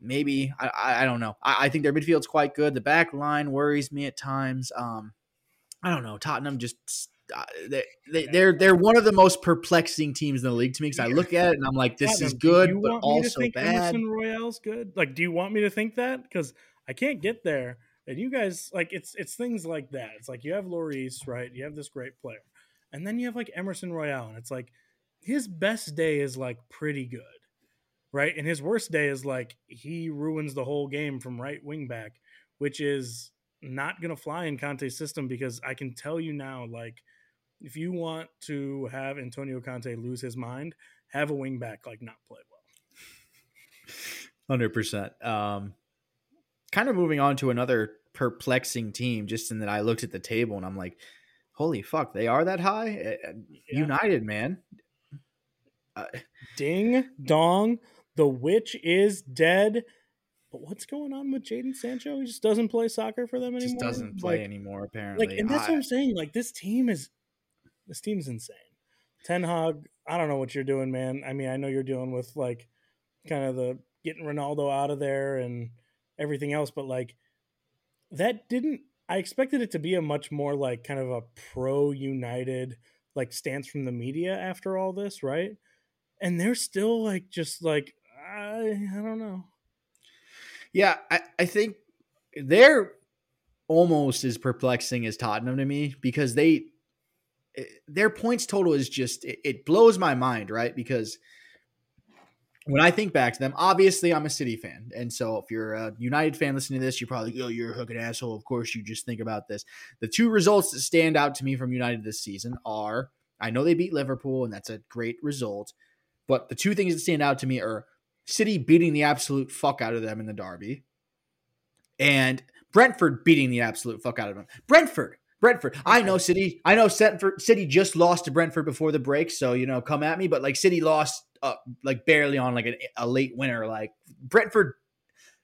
maybe, I don't know. I think their midfield's quite good. The back line worries me at times. I don't know. Tottenham just... They're one of the most perplexing teams in the league to me, because I look at it and I'm like, this is good, but also bad. Emerson Royale's good. Like, do you want me to think that? Because I can't get there. And you guys, like, it's things like that. It's like you have Lloris, right? You have this great player, and then you have like Emerson Royale, and it's like his best day is like pretty good, right? And his worst day is like he ruins the whole game from right wing back, which is not gonna fly in Conte's system, because I can tell you now, like, if you want to have Antonio Conte lose his mind, have a wing back like not play well. 100%. Kind of moving on to another perplexing team, just in that I looked at the table and I'm like, holy fuck, they are that high? Yeah. United, man. Ding dong, the witch is dead. But what's going on with Jadon Sancho? He just doesn't play soccer for them anymore. Just doesn't play anymore, apparently. Like, and that's what I'm saying. Like, this team's insane. Ten Hag, I don't know what you're doing, man. I mean, I know you're dealing with like kind of the getting Ronaldo out of there and everything else, but like I expected it to be a much more like kind of a pro United like stance from the media after all this, right? And they're still like just like I don't know. Yeah, I think they're almost as perplexing as Tottenham to me, because their points total is just, it blows my mind, right? Because when I think back to them, obviously I'm a City fan. And so if you're a United fan listening to this, you're probably, oh, you're a hooking asshole. Of course, you just think about this. The two results that stand out to me from United this season are, I know they beat Liverpool, and that's a great result. But the two things that stand out to me are City beating the absolute fuck out of them in the derby, and Brentford beating the absolute fuck out of them. Brentford. I know City. I know City just lost to Brentford before the break, so, you know, come at me. But, like, City lost, like, barely on, like, a late winner. Like, Brentford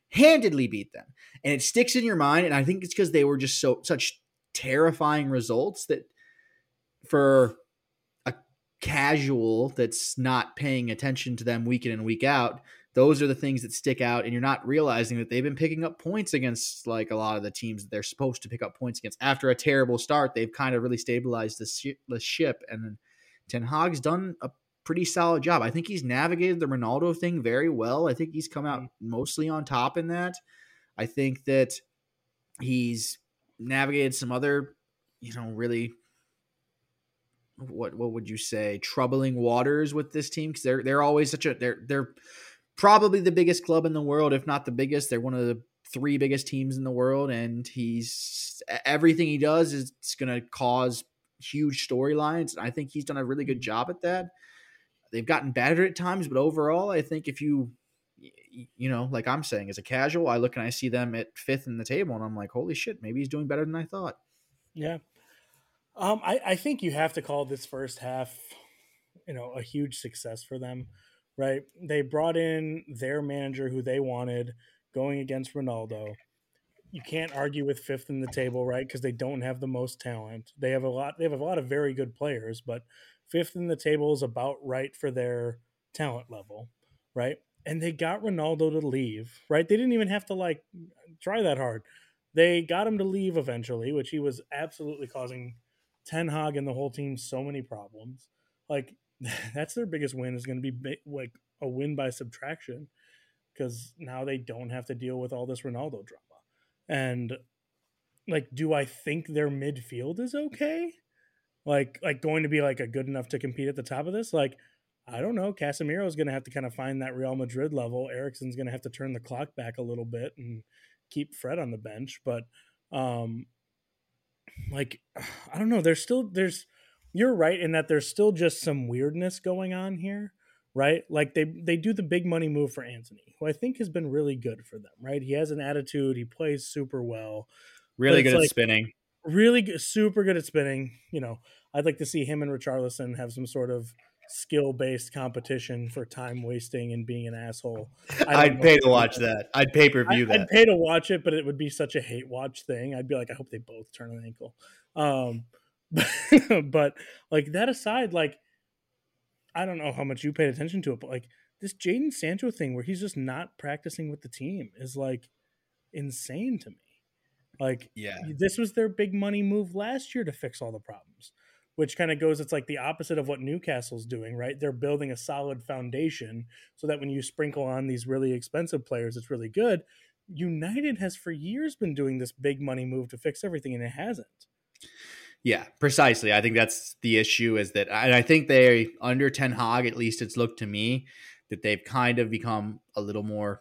handedly beat them. And it sticks in your mind, and I think it's because they were just such terrifying results that for – casual that's not paying attention to them week in and week out, those are the things that stick out, and you're not realizing that they've been picking up points against like a lot of the teams that they're supposed to pick up points against. After a terrible start, they've kind of really stabilized the ship, and then Ten Hag's done a pretty solid job. I think he's navigated the Ronaldo thing very well. I think he's come out mostly on top in that. I think that he's navigated some other, you know, really what would you say, troubling waters with this team, because they're always such a they're probably the biggest club in the world, if not the biggest. They're one of the three biggest teams in the world, and he's everything he does is going to cause huge storylines, and I think he's done a really good job at that. They've gotten better at times, but overall, I think if you know, like I'm saying, as a casual, I look and I see them at fifth in the table, and I'm like, holy shit, maybe he's doing better than I thought. Yeah. I think you have to call this first half, you know, a huge success for them, right? They brought in their manager who they wanted going against Ronaldo. You can't argue with fifth in the table, right? Because they don't have the most talent. They have a lot of very good players, but fifth in the table is about right for their talent level, right? And they got Ronaldo to leave, right? They didn't even have to like try that hard. They got him to leave eventually, which he was absolutely causing Ten Hag and the whole team so many problems. Like, that's their biggest win, is going to be like a win by subtraction, because now they don't have to deal with all this Ronaldo drama. And like, do I think their midfield is okay? Like going to be like a good enough to compete at the top of this? Like, I don't know. Casemiro is going to have to kind of find that Real Madrid level. Eriksen's going to have to turn the clock back a little bit and keep Fred on the bench. But, like, I don't know. There's you're right in that there's still just some weirdness going on here, right? Like they do the big money move for Antony, who I think has been really good for them, right? He has an attitude. He plays super well. Really good at spinning. Really super good at spinning. You know, I'd like to see him and Richarlison have some sort of skill-based competition for time wasting and being an asshole. I'd pay to watch that. I'd pay-per-view that. I'd pay to watch it, but it would be such a hate watch thing. I'd be like, I hope they both turn an ankle. But like that aside, like I don't know how much you paid attention to it, but like this Jadon Sancho thing where he's just not practicing with the team is like insane to me. Like, yeah, this was their big money move last year to fix all the problems, which kind of goes, it's like the opposite of what Newcastle's doing, right? They're building a solid foundation so that when you sprinkle on these really expensive players, it's really good. United has for years been doing this big money move to fix everything, and it hasn't. Yeah, precisely. I think that's the issue is that, and I think they, under Ten Hag, at least it's looked to me, that they've kind of become a little more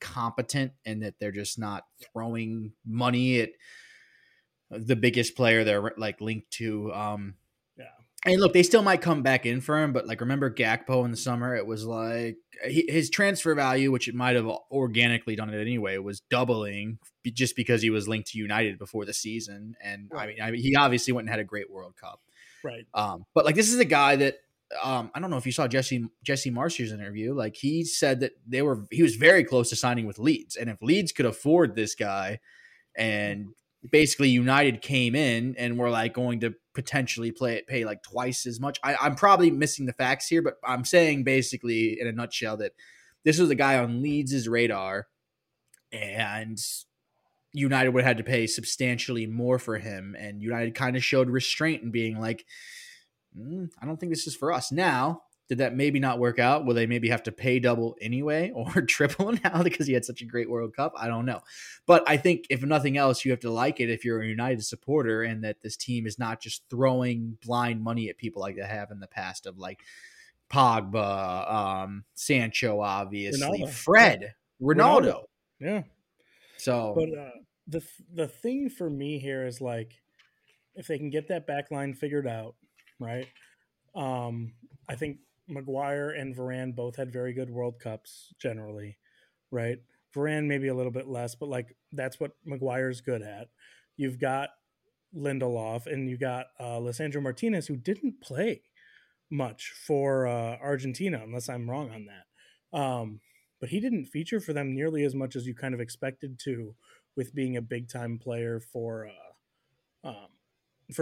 competent and that they're just not throwing money at the biggest player they're like linked to. Yeah. And look, they still might come back in for him, but like remember Gakpo in the summer? It was like his transfer value, which it might have organically done it anyway, was doubling just because he was linked to United before the season. And right. I mean, he obviously went and had a great World Cup. Right. But like this is a guy that I don't know if you saw Jesse Marsch's interview. Like he said that he was very close to signing with Leeds, and if Leeds could afford this guy, and basically United came in and were like going to potentially pay like twice as much. I'm probably missing the facts here, but I'm saying basically in a nutshell that this was a guy on Leeds' radar, and United would have had to pay substantially more for him, and United kind of showed restraint in being like, I don't think this is for us. Now, did that maybe not work out? Will they maybe have to pay double anyway or triple now because he had such a great World Cup? I don't know. But I think if nothing else, you have to like it if you're a United supporter and that this team is not just throwing blind money at people like they have in the past of like Pogba, Sancho, obviously, Ronaldo. Fred, Ronaldo. Yeah. So, but the thing for me here is like if they can get that back line figured out, right? I think Maguire and Varane both had very good World Cups generally, right? Varane maybe a little bit less, but like that's what Maguire's good at. You've got Lindelof and you got Lissandro Martinez, who didn't play much for Argentina, unless I'm wrong on that. But he didn't feature for them nearly as much as you kind of expected to with being a big-time player for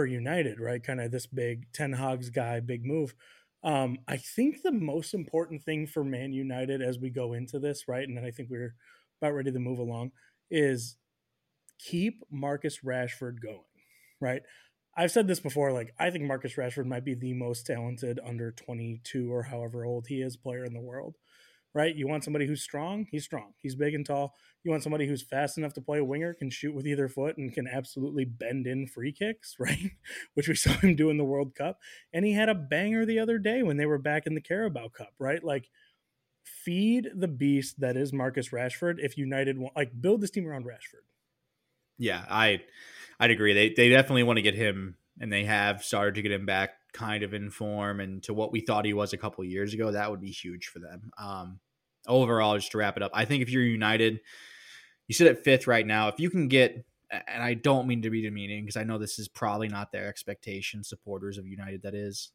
United, right? Kind of this big Ten Hag's guy, big move. I think the most important thing for Man United as we go into this, right? And then I think we're about ready to move along is keep Marcus Rashford going, right? I've said this before, like I think Marcus Rashford might be the most talented under 22 or however old he is player in the world, right? You want somebody who's strong? He's strong. He's big and tall. You want somebody who's fast enough to play a winger, can shoot with either foot, and can absolutely bend in free kicks, right? Which we saw him do in the World Cup. And he had a banger the other day when they were back in the Carabao Cup, right? Like, feed the beast that is Marcus Rashford if United want, like, build this team around Rashford. Yeah, I'd agree. They definitely want to get him, and they have started to get him back kind of in form and to what we thought he was a couple of years ago. That would be huge for them. Overall, just to wrap it up, I think if you're United, you sit at fifth right now. If you can get, and I don't mean to be demeaning because I know this is probably not their expectation, supporters of United, that is,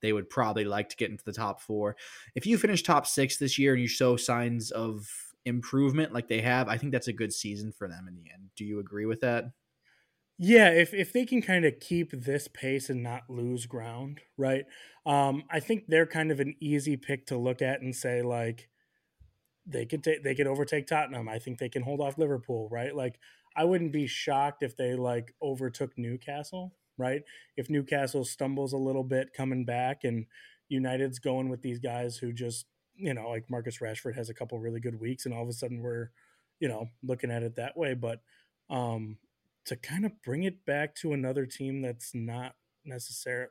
they would probably like to get into the top four. If you finish top six this year and you show signs of improvement like they have, I think that's a good season for them in the end. Do you agree with that? Yeah, if they can kind of keep this pace and not lose ground, right? I think they're kind of an easy pick to look at and say, like, they could overtake Tottenham. I think they can hold off Liverpool, right? Like, I wouldn't be shocked if they, like, overtook Newcastle, right? If Newcastle stumbles a little bit coming back and United's going with these guys who just, you know, like Marcus Rashford has a couple really good weeks and all of a sudden we're, you know, looking at it that way. But to kind of bring it back to another team that's not necessary.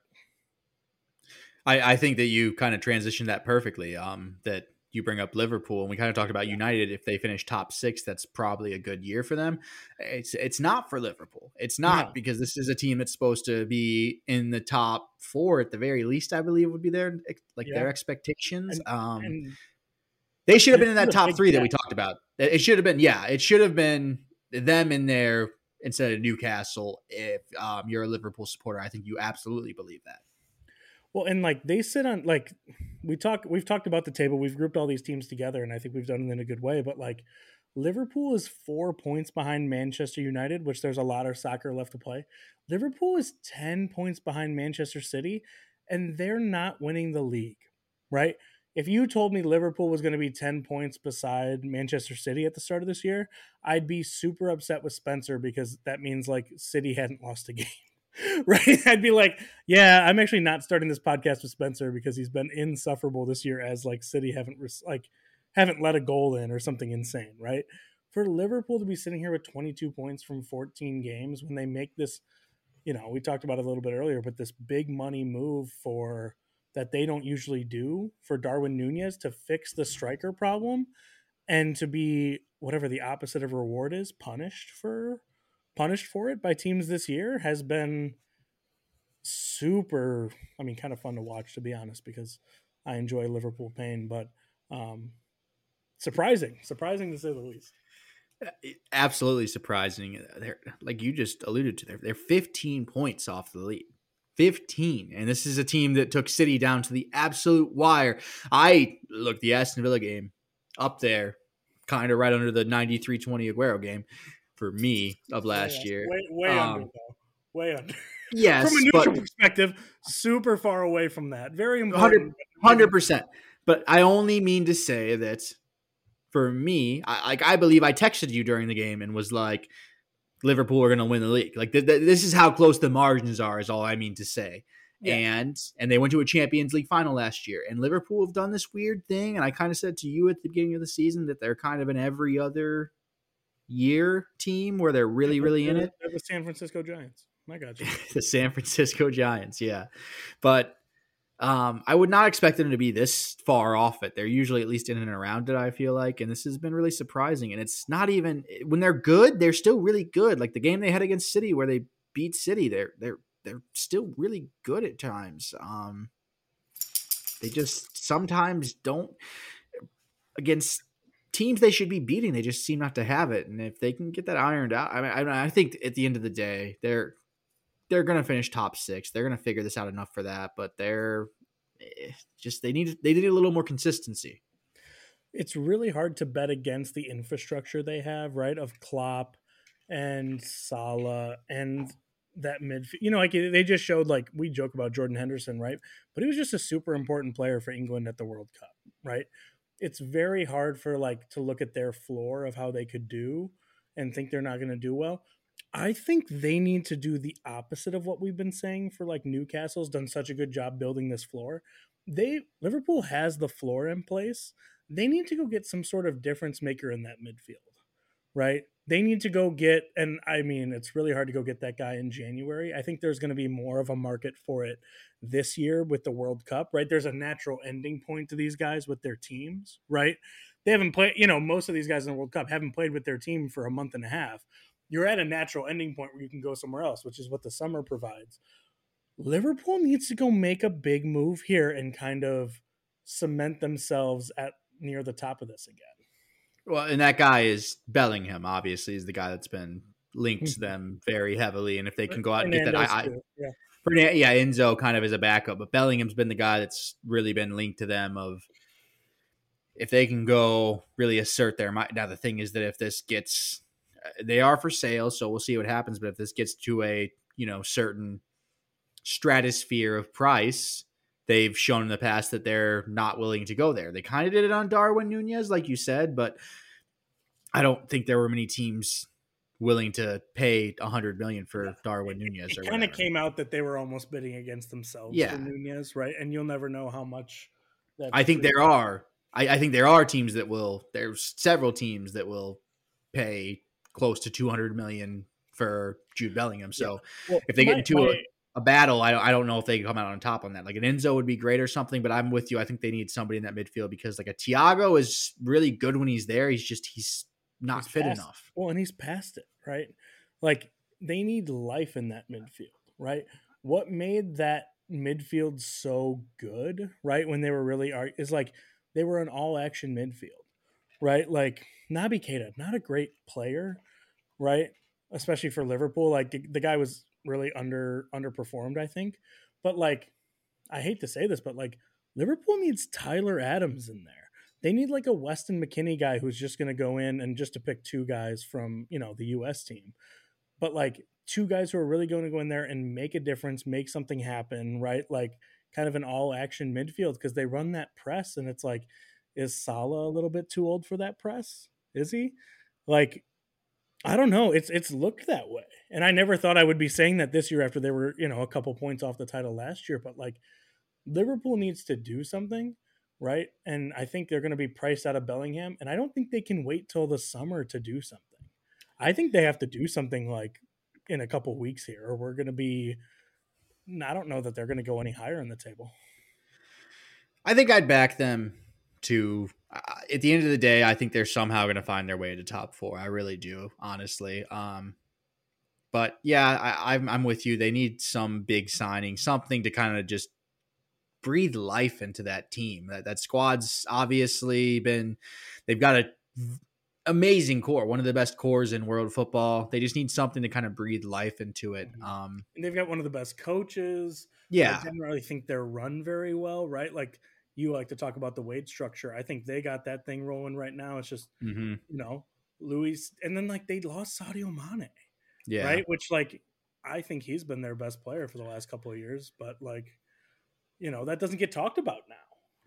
I think that you kind of transitioned that perfectly, that you bring up Liverpool and we kind of talked about United. If they finish top six, that's probably a good year for them. It's not for Liverpool. It's not because this is a team that's supposed to be in the top four at the very least, I believe would be their, like their expectations. And they should have been in that top three that we talked about. It should have been, it should have been them in there instead of Newcastle. If you're a Liverpool supporter, I think you absolutely believe that. Well, and like they sit on, like we've talked about the table. We've grouped all these teams together, and I think we've done it in a good way. But like Liverpool is 4 points behind Manchester United, which there's a lot of soccer left to play. Liverpool is 10 points behind Manchester City, and they're not winning the league, right? If you told me Liverpool was going to be 10 points beside Manchester City at the start of this year, I'd be super upset with Spencer because that means like City hadn't lost a game. Right? I'd be like, yeah, I'm actually not starting this podcast with Spencer because he's been insufferable this year as like City haven't let a goal in or something insane, right? For Liverpool to be sitting here with 22 points from 14 games when they make this, you know, we talked about it a little bit earlier, but this big money move for that they don't usually do for Darwin Núñez to fix the striker problem and to be whatever the opposite of reward is, punished for it by teams this year has been super, I mean, kind of fun to watch, to be honest, because I enjoy Liverpool pain, but surprising to say the least. Absolutely surprising. They're, like you just alluded to, they're 15 points off the lead. 15. And this is a team that took City down to the absolute wire. The Aston Villa game up there, kind of right under the 93-20 Aguero game. For me of last year. Way under though. Way under. Yes. From a neutral perspective, super far away from that. Very important. 100%. But I only mean to say that for me, I believe I texted you during the game and was like, Liverpool are going to win the league. Like this is how close the margins are is all I mean to say. Yeah. And they went to a Champions League final last year. And Liverpool have done this weird thing. And I kind of said to you at the beginning of the season that they're kind of in every other year team where they're really in it. They're the San Francisco Giants. I got you. The San Francisco Giants, yeah. But I would not expect them to be this far off it. They're usually at least in and around it, I feel like, and this has been really surprising. And it's not even when they're good, they're still really good. Like the game they had against City where they beat City, they're still really good at times. They just sometimes don't against teams they should be beating, they just seem not to have it. And if they can get that ironed out, I think at the end of the day, they're going to finish top six. They're going to figure this out enough for that, but they need a little more consistency. It's really hard to bet against the infrastructure they have, right? Of Klopp and Salah and that midfield. You know, like they just showed, like we joke about Jordan Henderson, right? But he was just a super important player for England at the World Cup, right? It's very hard for like to look at their floor of how they could do and think they're not going to do well. I think they need to do the opposite of what we've been saying for like Newcastle's done such a good job building this floor. Liverpool has the floor in place. They need to go get some sort of difference maker in that midfield, right? They need to go get, and I mean, it's really hard to go get that guy in January. I think there's going to be more of a market for it this year with the World Cup, right? There's a natural ending point to these guys with their teams, right? They haven't played, you know, most of these guys in the World Cup haven't played with their team for a month and a half. You're at a natural ending point where you can go somewhere else, which is what the summer provides. Liverpool needs to go make a big move here and kind of cement themselves at near the top of this again. Well, and that guy is Bellingham, obviously, is the guy that's been linked to them very heavily. And if they can go out and get that, Enzo kind of is a backup, but Bellingham's been the guy that's really been linked to them of if they can go really assert their mind. Now, the thing is that if this gets, they are for sale, so we'll see what happens. But if this gets to a, you know, certain stratosphere of price, they've shown in the past that they're not willing to go there. They kind of did it on Darwin Núñez, like you said, but I don't think there were many teams willing to pay $100 million for Darwin Núñez. It kind of came out that they were almost bidding against themselves for Núñez, right? And you'll never know how much. I think there are teams that will. There's several teams that will pay close to $200 million for Jude Bellingham. So well, if they get into a battle, I don't know if they can come out on top on that. Like an Enzo would be great or something, but I'm with you. I think they need somebody in that midfield because like a Thiago is really good when he's there. He's fit enough. Well, and he's past it, right? Like they need life in that midfield, right? What made that midfield so good, right? When they were really is like they were an all action midfield, right? Like Naby Keita, not a great player, right? Especially for Liverpool. Like the guy was really underperformed, I think. But like I hate to say this, but like Liverpool needs Tyler Adams in there. They need like a Weston McKennie guy who's just going to go in and just to pick two guys from, you know, the U.S. team. But like two guys who are really going to go in there and make a difference, make something happen, right? Like kind of an all-action midfield because they run that press and it's like, is Salah a little bit too old for that press? Is he? Like, I don't know. It's looked that way. And I never thought I would be saying that this year after they were, you know, a couple points off the title last year. But like Liverpool needs to do something, right? And I think they're going to be priced out of Bellingham. And I don't think they can wait till the summer to do something. I think they have to do something like in a couple weeks here, or we're going to be, I don't know that they're going to go any higher on the table. I think I'd back them to, at the end of the day, I think they're somehow going to find their way to top four. I really do, honestly. But yeah, I'm with you. They need some big signing, something to kind of just breathe life into that team. That squad's obviously been, they've got a amazing core, one of the best cores in world football. They just need something to kind of breathe life into it. And they've got one of the best coaches. Yeah. I didn't really think they're run very well, right? Like, you like to talk about the wage structure. I think they got that thing rolling right now. It's just, you know, Luis. And then, like, they lost Sadio Mane. Yeah. Right? Which, like, I think he's been their best player for the last couple of years. But, like, you know, that doesn't get talked about now.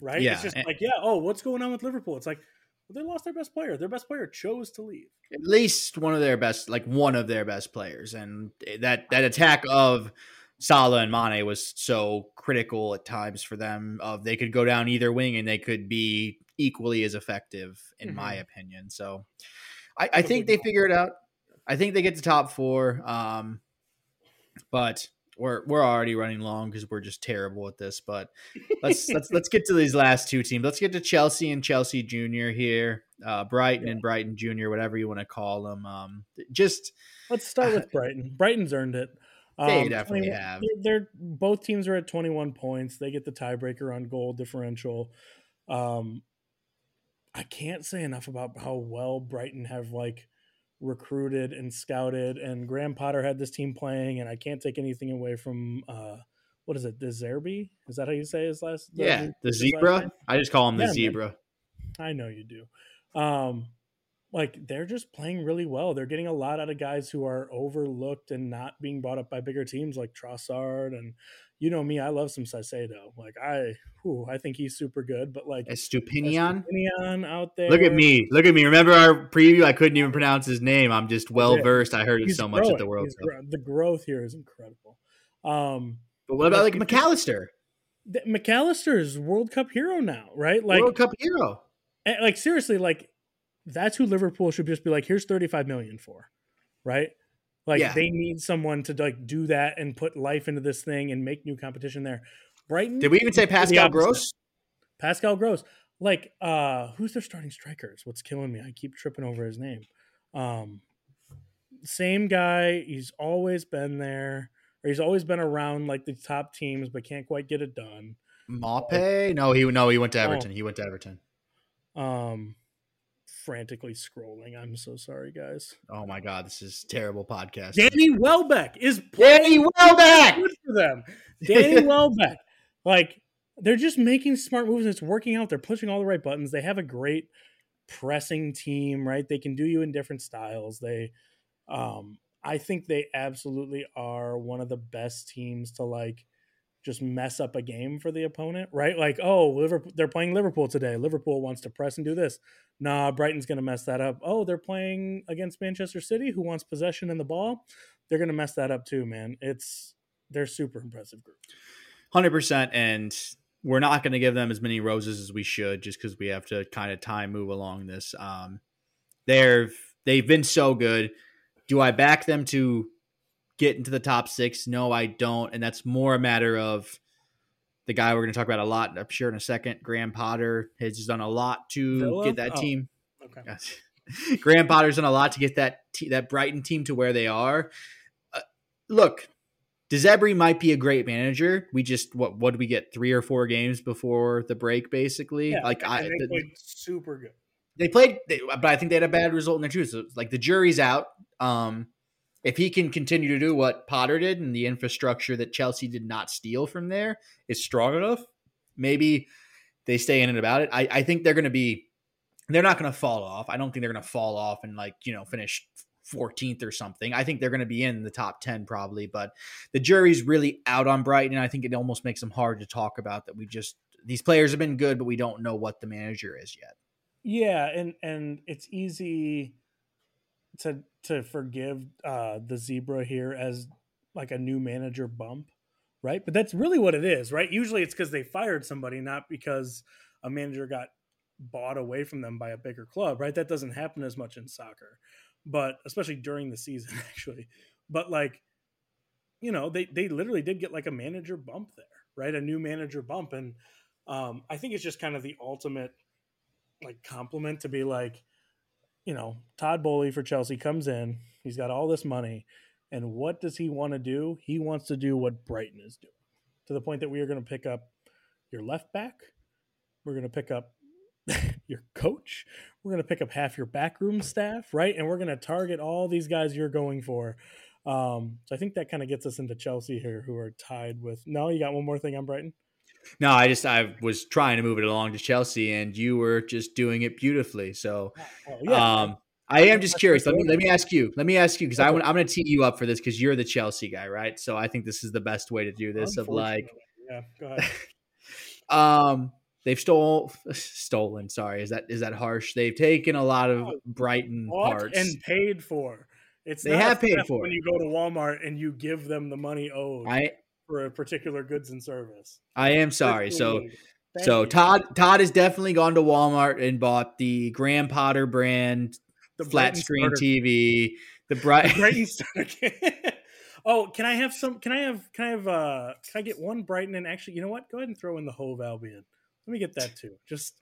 Right? Yeah. It's just like, yeah, oh, what's going on with Liverpool? It's like, well, they lost their best player. Their best player chose to leave. At least one of their best, like, one of their best players. And that attack of Salah and Mane was so critical at times for them. Of they could go down either wing and they could be equally as effective, in my opinion. So I think they figure it out. I think they get to top four. But we're already running long because we're just terrible at this. But let's get to these last two teams. Let's get to Chelsea and Chelsea Junior here. Brighton and Brighton Junior, whatever you want to call them. Let's start with Brighton. Brighton's earned it. They definitely have. They're both teams are at 21 points. They get the tiebreaker on goal differential. I can't say enough about how well Brighton have like recruited and scouted, and Graham Potter had this team playing, and I can't take anything away from what is it? The Zerbi? Is that how you say his last? Yeah, the Zebra. I just call him the Zebra. Man. I know you do. Like, they're just playing really well. They're getting a lot out of guys who are overlooked and not being brought up by bigger teams like Trossard. And you know me, I love some Saicedo. Like, I think he's super good. But, like, Estupinian out there. Look at me. Remember our preview? I couldn't even pronounce his name. I'm just well-versed. I heard it so much at the World Cup. The growth here is incredible. But what about, like, McAllister? McAllister is World Cup hero now, right? Like World Cup hero. And, like, seriously, like, that's who Liverpool should just be like, here's $35 million for, right? Like they need someone to like do that and put life into this thing and make new competition there. Brighton. Did we even say Pascal Gross? Pascal Gross. Like, who's their starting strikers? What's killing me? I keep tripping over his name. Same guy. He's always been there, or he's always been around like the top teams, but can't quite get it done. Maupay? No, he went to Everton. Frantically scrolling. I'm so sorry, guys. Oh my God, this is terrible podcast. Danny Welbeck is playing good for them. Danny Welbeck, like they're just making smart moves. It's working out. They're pushing all the right buttons. They have a great pressing team, right? They can do you in different styles. They, I think they absolutely are one of the best teams to like just mess up a game for the opponent, right? Like, oh, Liverpool, they're playing Liverpool today. Liverpool wants to press and do this. Nah, Brighton's going to mess that up. Oh, they're playing against Manchester City, who wants possession in the ball. They're going to mess that up too, man. They're super impressive group. 100%. And we're not going to give them as many roses as we should just because we have to kind of move along this. They've been so good. Do I back them to get into the top six? No, I don't. And that's more a matter of the guy we're going to talk about a lot, I'm sure, in a second. Graham Potter has done a lot to get that team. Okay. Yes. Graham Potter's done a lot to get that Brighton team to where they are. Look, De Zerbi might be a great manager. We just, what did we get? 3 or 4 games before the break, basically. Yeah, like they played super good. They played, but I think they had a bad result in their choice. So, like, the jury's out. if he can continue to do what Potter did and the infrastructure that Chelsea did not steal from there is strong enough, maybe they stay in and about it. I think they're going to be, they're not going to fall off. I don't think they're going to fall off and finish 14th or something. I think they're going to be in the top 10 probably, but the jury's really out on Brighton. I think it almost makes them hard to talk about that. These players have been good, but we don't know what the manager is yet. Yeah. And it's easy to forgive the zebra here as like a new manager bump, right? But that's really what it is, right? Usually it's because they fired somebody, not because a manager got bought away from them by a bigger club, right? That doesn't happen as much in soccer, but especially during the season, actually. But they literally did get like a manager bump there, right? A new manager bump. And I think it's just kind of the ultimate like compliment to be like, Todd Boehly for Chelsea comes in, he's got all this money, and what does he want to do? He wants to do what Brighton is doing, to the point that we are going to pick up your left back. We're going to pick up your coach. We're going to pick up half your backroom staff, right? And we're going to target all these guys you're going for. So I think that kind of gets us into Chelsea here, who are tied with... No, you got one more thing on Brighton? No, I was trying to move it along to Chelsea, and you were just doing it beautifully. So I am just curious. Let me ask you because I'm going to tee you up for this because you're the Chelsea guy, right? So I think this is the best way to do this. Of like, yeah, go ahead. They've stolen. Sorry, is that harsh? They've taken a lot of Brighton parts and paid for. They have paid for when you go to Walmart and you give them the money owed. For a particular goods and service. I am sorry. So Todd has definitely gone to Walmart and bought the Graham Potter brand, the flat screen TV, the Brighton starter kit. Oh, can I get one Brighton? And actually, you know what? Go ahead and throw in the Hove Albion. Let me get that too. Just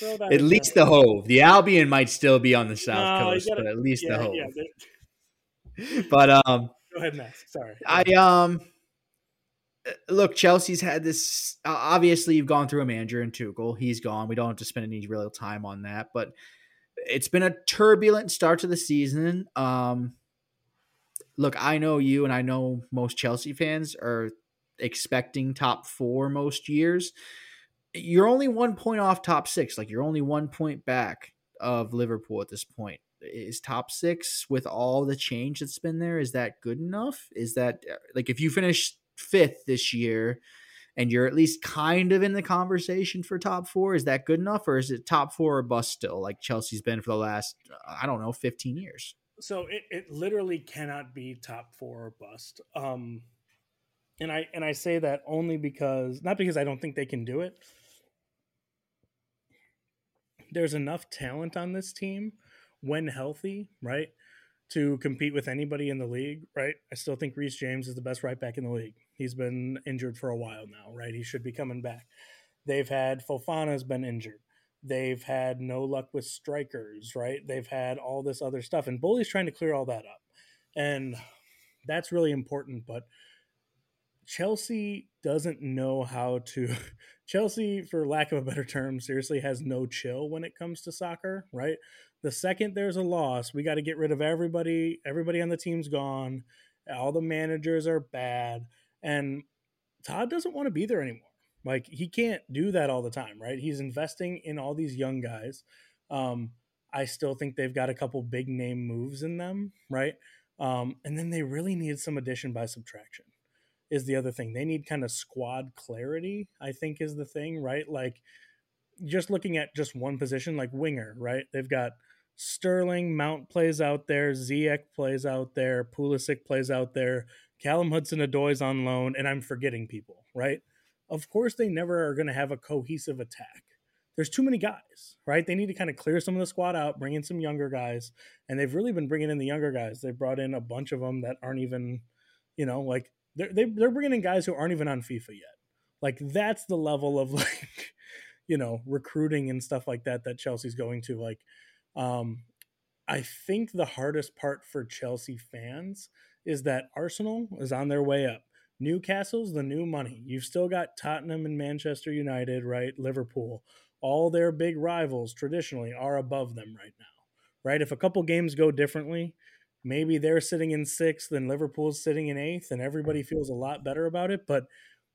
throw that at least the Hove. The Albion might still be on the South Coast, but at least the Hove. Yeah, but go ahead, Max. Sorry. Look, Chelsea's had this, obviously you've gone through a manager in Tuchel. He's gone. We don't have to spend any real time on that, but it's been a turbulent start to the season. Look, I know you and I know most Chelsea fans are expecting top four most years. You're only 1 point off top six. Like you're only 1 point back of Liverpool at this point. Is top six with all the change that's been there, is that good enough? Is that like, if you finish 5th this year and you're at least kind of in the conversation for top four, is that good enough? Or is it top four or bust still, like Chelsea's been for the last 15 years? So it literally cannot be top four or bust. And I say that only because, not because I don't think they can do it. There's enough talent on this team when healthy, right, to compete with anybody in the league, right? I still think Reece James is the best right back in the league. He's been injured for a while now, right? He should be coming back. They've had Fofana's been injured. They've had no luck with strikers, right? They've had all this other stuff, and Boehly's trying to clear all that up. And that's really important, but Chelsea doesn't know how to... Chelsea, for lack of a better term, seriously has no chill when it comes to soccer, right? The second there's a loss, we got to get rid of everybody. Everybody on the team's gone. All the managers are bad. And Todd doesn't want to be there anymore. Like, he can't do that all the time, right? He's investing in all these young guys. I still think they've got a couple big name moves in them, right? And then they really need some addition by subtraction is the other thing. They need kind of squad clarity, I think, is the thing, right? Like, just looking at just one position, like winger, right? They've got Sterling, Mount plays out there, Ziyech plays out there, Pulisic plays out there, Callum Hudson-Odoi's on loan, and I'm forgetting people, right? Of course, they never are going to have a cohesive attack. There's too many guys, right? They need to kind of clear some of the squad out, bring in some younger guys, and they've really been bringing in the younger guys. They brought in a bunch of them that aren't even, like they're bringing in guys who aren't even on FIFA yet. Like that's the level of like, recruiting and stuff like that Chelsea's going to like. I think the hardest part for Chelsea fans is that Arsenal is on their way up. Newcastle's the new money. You've still got Tottenham and Manchester United, right? Liverpool. All their big rivals traditionally are above them right now, right? If a couple games go differently, maybe they're sitting in sixth and Liverpool's sitting in eighth and everybody feels a lot better about it. But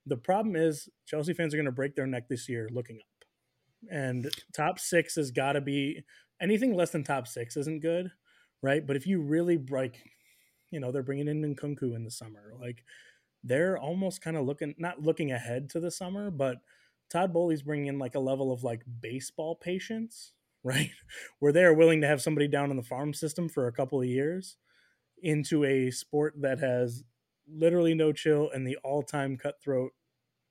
the problem is Chelsea fans are going to break their neck this year looking up. And top six has got to be – anything less than top six isn't good, right? But if you really like – you know, they're bringing in Nkunku in the summer. Like, they're almost kind of looking – not looking ahead to the summer, but Todd Bowley's bringing in like a level of like baseball patience, right? Where they are willing to have somebody down in the farm system for a couple of years into a sport that has literally no chill and the all-time cutthroat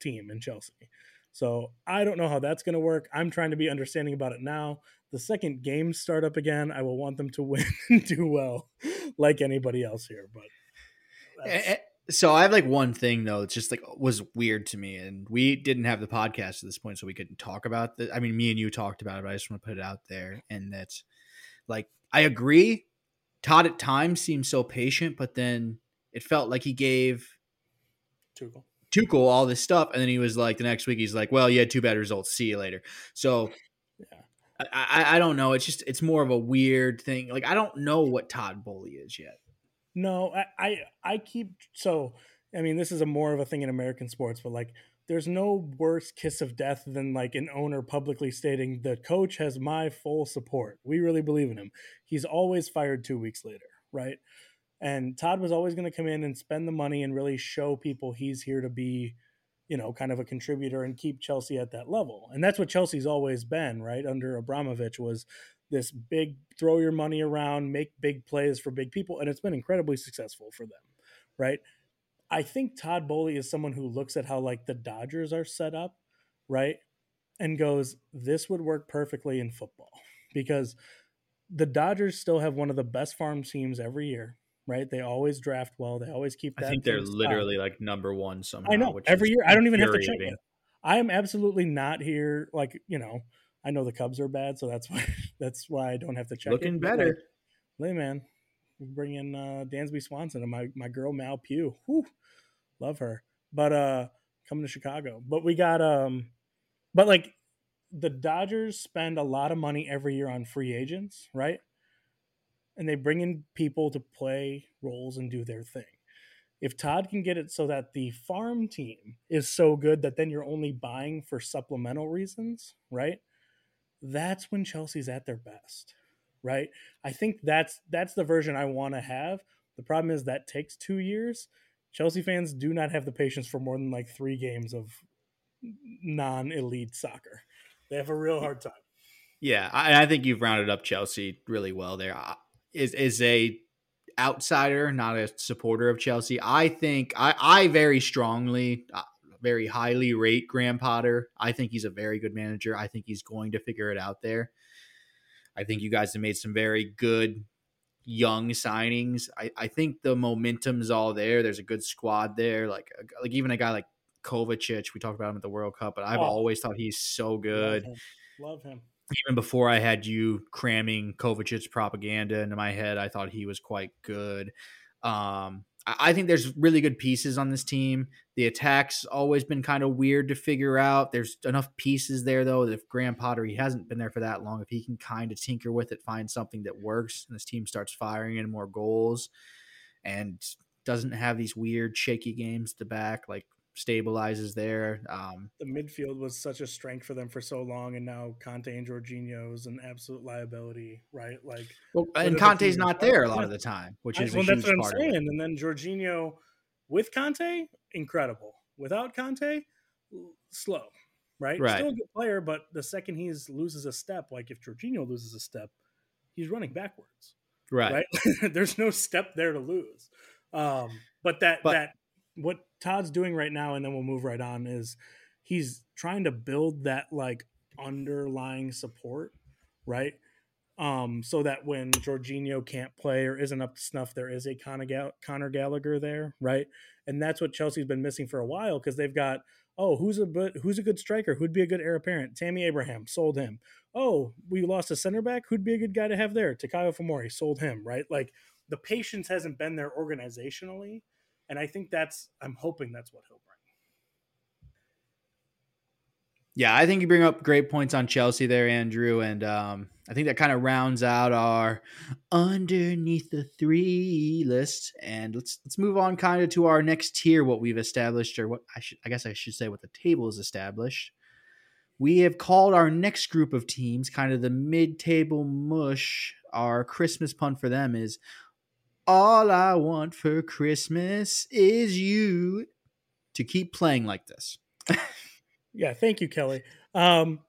team in Chelsea. So I don't know how that's going to work. I'm trying to be understanding about it now. The second games start up again, I will want them to win and do well like anybody else here. But so I have like one thing though, it's just like was weird to me, and we didn't have the podcast at this point, so we couldn't talk about that. I mean, me and you talked about it, but I just want to put it out there. And that's like, I agree. Todd at times seemed so patient, but then it felt like he gave Tuchel all this stuff. And then he was like, the next week, he's like, well, you had two bad results. See you later. So yeah. I don't know. It's just, it's more of a weird thing. Like, I don't know what Todd Bowley is yet. No, I keep, so, I mean, this is a more of a thing in American sports, but like, there's no worse kiss of death than like an owner publicly stating the coach has my full support. We really believe in him. He's always fired 2 weeks later. Right. And Todd was always going to come in and spend the money and really show people he's here to be, you know, kind of a contributor and keep Chelsea at that level. And that's what Chelsea's always been, right? Under Abramovich was this big throw your money around, make big plays for big people. And it's been incredibly successful for them, right? I think Todd Bowley is someone who looks at how like the Dodgers are set up, right? And goes, this would work perfectly in football, because the Dodgers still have one of the best farm teams every year. Right, they always draft well. They always keep that. I think they're literally like number one somehow. I know, which every year. I don't even have to check it. I am absolutely not here. Like, you know, I know the Cubs are bad, so that's why I don't have to check. Looking better, hey man. We bring in Dansby Swanson and my girl Mal Pugh. Whew, love her, but coming to Chicago. But we got but like the Dodgers spend a lot of money every year on free agents, right? And they bring in people to play roles and do their thing. If Todd can get it so that the farm team is so good that then you're only buying for supplemental reasons, right? That's when Chelsea's at their best, right? I think that's the version I want to have. The problem is that takes 2 years. Chelsea fans do not have the patience for more than like 3 games of non-elite soccer. They have a real hard time. Yeah, I think you've rounded up Chelsea really well there. Is a outsider, not a supporter of Chelsea. I think I very strongly, very highly rate Graham Potter. I think he's a very good manager. I think he's going to figure it out there. I think you guys have made some very good young signings. I think the momentum's all there. There's a good squad there. Like even a guy like Kovacic, we talked about him at the World Cup, but I've always thought he's so good. Love him. Even before I had you cramming Kovacic's propaganda into my head, I thought he was quite good. I think there's really good pieces on this team. The attack's always been kind of weird to figure out. There's enough pieces there, though, that if Graham Potter, he hasn't been there for that long, if he can kind of tinker with it, find something that works, and this team starts firing in more goals and doesn't have these weird, shaky games at the back, like stabilizes there. The midfield was such a strength for them for so long, and now Conte and Jorginho is an absolute liability, right? Like, well, and Conte's not there a lot of the time, which is that's what I'm saying. And then Jorginho with Conte, incredible. Without Conte, slow, right? Still a good player, but the second he loses a step, like if Jorginho loses a step, he's running backwards, right? There's no step there to lose. What Todd's doing right now, and then we'll move right on, is he's trying to build that like underlying support, right? So that when Jorginho can't play or isn't up to snuff, there is a Conor Gallagher there, right? And that's what Chelsea's been missing for a while, because they've got, who's a good striker? Who'd be a good heir apparent? Tammy Abraham, sold him. Oh, we lost a center back? Who'd be a good guy to have there? Takayo Fomori, sold him, right? Like, the patience hasn't been there organizationally. And I think I'm hoping that's what he'll bring. Yeah, I think you bring up great points on Chelsea there, Andrew, and I think that kind of rounds out our underneath the three list. And let's move on kind of to our next tier, what we've established, or what I guess I should say what the table is established. We have called our next group of teams kind of the mid-table mush. Our Christmas pun for them is, all I want for Christmas is you to keep playing like this. Yeah, thank you, Kelly. Our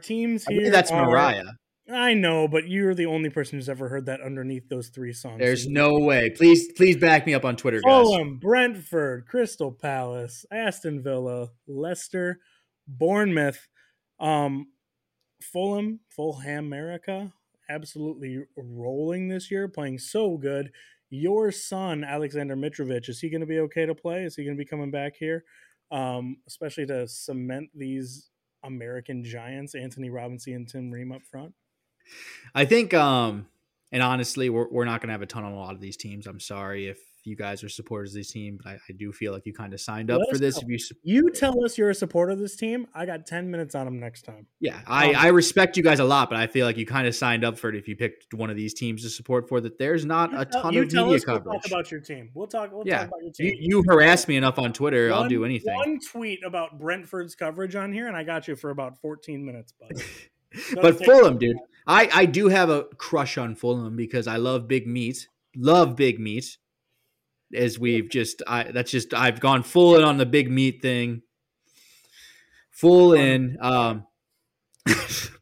teams here. I mean, that's Mariah. I know, but you're the only person who's ever heard that underneath those three songs. There's no way. Please back me up on Twitter, guys. Fulham, Brentford, Crystal Palace, Aston Villa, Leicester, Bournemouth, Fulham, America, absolutely rolling this year, playing so good. Your son, Alexander Mitrovic, is he going to be okay to play? Is he going to be coming back here? Especially to cement these American giants, Anthony Robinson and Tim Ream up front. I think, and honestly, we're not going to have a ton on a lot of these teams. I'm sorry if you guys are supporters of this team, but I do feel like you kind of signed up for this. If you tell us you're a supporter of this team, I got 10 minutes on them next time. Yeah, I respect you guys a lot, but I feel like you kind of signed up for it if you picked one of these teams to support for that. There's not a ton of media coverage. We'll talk about your team. We'll talk about your team. You harass me enough on Twitter, I'll do anything. One tweet about Brentford's coverage on here, and I got you for about 14 minutes, bud. But Fulham, dude, I do have a crush on Fulham because I love Big Meat. As we've just, I've gone full in on the Big Meat thing. Full in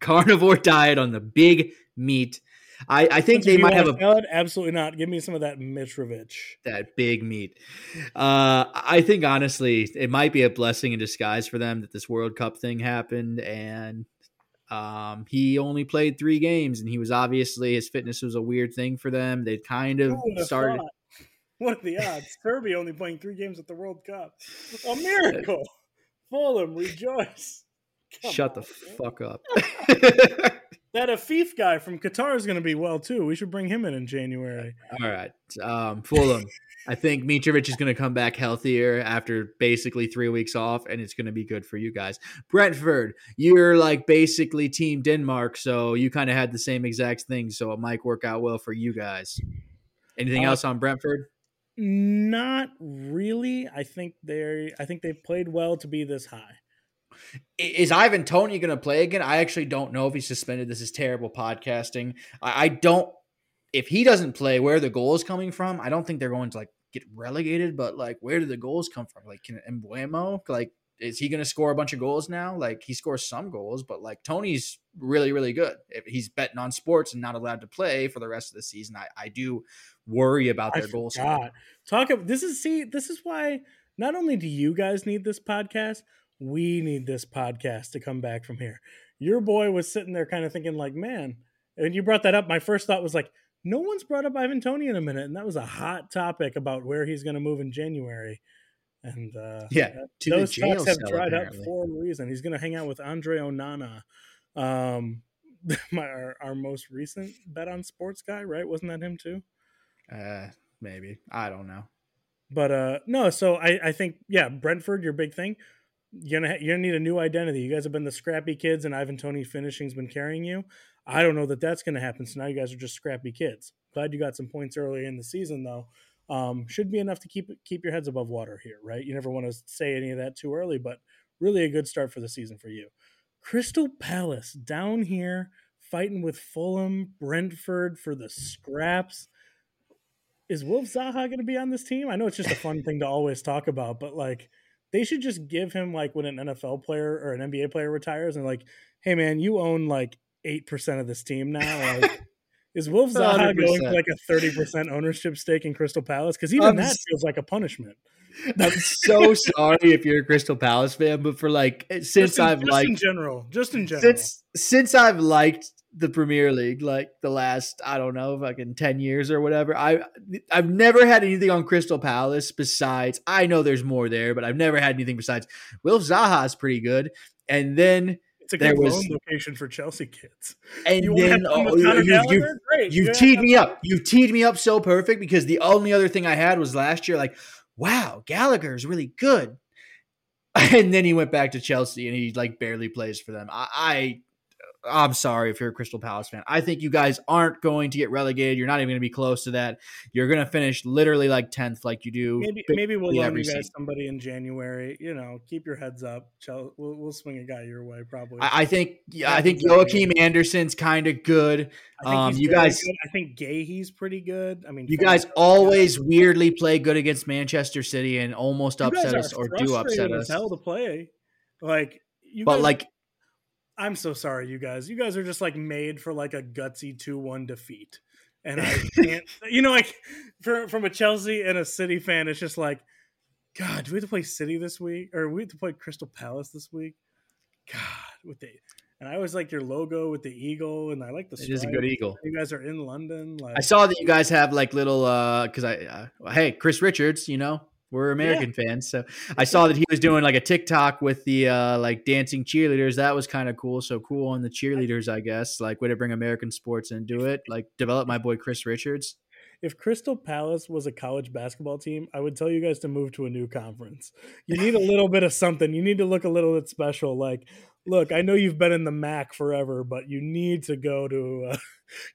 carnivore diet on the Big Meat. I think they might have a salad? Absolutely not. Give me some of that Mitrovic. That Big Meat. I think honestly, it might be a blessing in disguise for them that this World Cup thing happened, and he only played 3 games, and he was obviously his fitness was a weird thing for them. They kind of started. What are the odds? Kirby only playing 3 games at the World Cup. A miracle. Fulham, rejoice. Shut the fuck up. That Afif guy from Qatar is going to be well, too. We should bring him in January. All right. Fulham. I think Mitrovic is going to come back healthier after basically 3 weeks off, and it's going to be good for you guys. Brentford, you're like basically Team Denmark, so you kind of had the same exact thing, so it might work out well for you guys. Anything else on Brentford? Not really. I think they've played well to be this high. Is Ivan Toney going to play again? I actually don't know if he's suspended. This is terrible podcasting. I don't. If he doesn't play, where the goal is coming from? I don't think they're going to get relegated. But where do the goals come from? Can Embuemo? Is he going to score a bunch of goals now? He scores some goals, but Tony's really, really good. If he's betting on sports and not allowed to play for the rest of the season, I do worry about their goal scoring. This is why not only do you guys need this podcast, we need this podcast to come back from here. Your boy was sitting there kind of thinking man, and you brought that up. My first thought was no one's brought up Ivan Toney in a minute. And that was a hot topic about where he's going to move in January. And those talks have dried up for a reason. He's going to hang out with Andre Onana, our most recent bet on sports guy, right? Wasn't that him too? Maybe. I don't know. But no. So I think Brentford, your big thing. You're gonna need a new identity. You guys have been the scrappy kids, and Ivan Toney finishing's been carrying you. I don't know that that's going to happen. So now you guys are just scrappy kids. Glad you got some points earlier in the season, though. Should be enough to keep your heads above water here, right? You never want to say any of that too early, but really a good start for the season for you. Crystal Palace down here fighting with Fulham, Brentford for the scraps. Is Wilf Zaha going to be on this team? I know it's just a fun thing to always talk about, but they should just give him when an NFL player or an NBA player retires and hey man, you own 8% of this team now. Is Wilf Zaha 100%. Going for a 30% ownership stake in Crystal Palace? Because even that feels like a punishment. I'm so sorry if you're a Crystal Palace fan, but for since I've liked the Premier League, the last, I don't know, 10 years or whatever, I've never had anything on Crystal Palace besides, I know there's more there, but I've never had anything besides Wilf Zaha is pretty good. And then it's a good loan location for Chelsea kids. And you teed me up. You teed me up so perfect because the only other thing I had was last year, wow, Gallagher is really good. And then he went back to Chelsea and he like barely plays for them. I'm sorry if you're a Crystal Palace fan. I think you guys aren't going to get relegated. You're not even going to be close to that. You're going to finish literally like 10th like you do. Maybe we'll loan you guys somebody in January. You know, keep your heads up. We'll swing a guy your way probably. I think Joachim Anderson's kind of good. Good. I think Gahey's pretty good. I mean, you guys always weirdly play good against Manchester City and almost upset us or do upset us. It's hell to play. Like you but guys, like I'm so sorry, you guys. You guys are just like made for like a gutsy 2-1 defeat, and I can't. You know, like from a Chelsea and a City fan, it's just like, God, do we have to play City this week, or we have to play Crystal Palace this week? God, and I always like your logo with the eagle, and I like the. It is a good eagle. You guys are in London. Like, I saw that you guys have like little because hey, Chris Richards, you know. We're American fans. So I saw that he was doing like a TikTok with the like dancing cheerleaders. That was kind of cool. So cool on the cheerleaders, I guess. Like way to bring American sports into it. Like develop my boy, Chris Richards. If Crystal Palace was a college basketball team, I would tell you guys to move to a new conference. You need a little bit of something. You need to look a little bit special. Like, look, I know you've been in the MAC forever, but you need to go to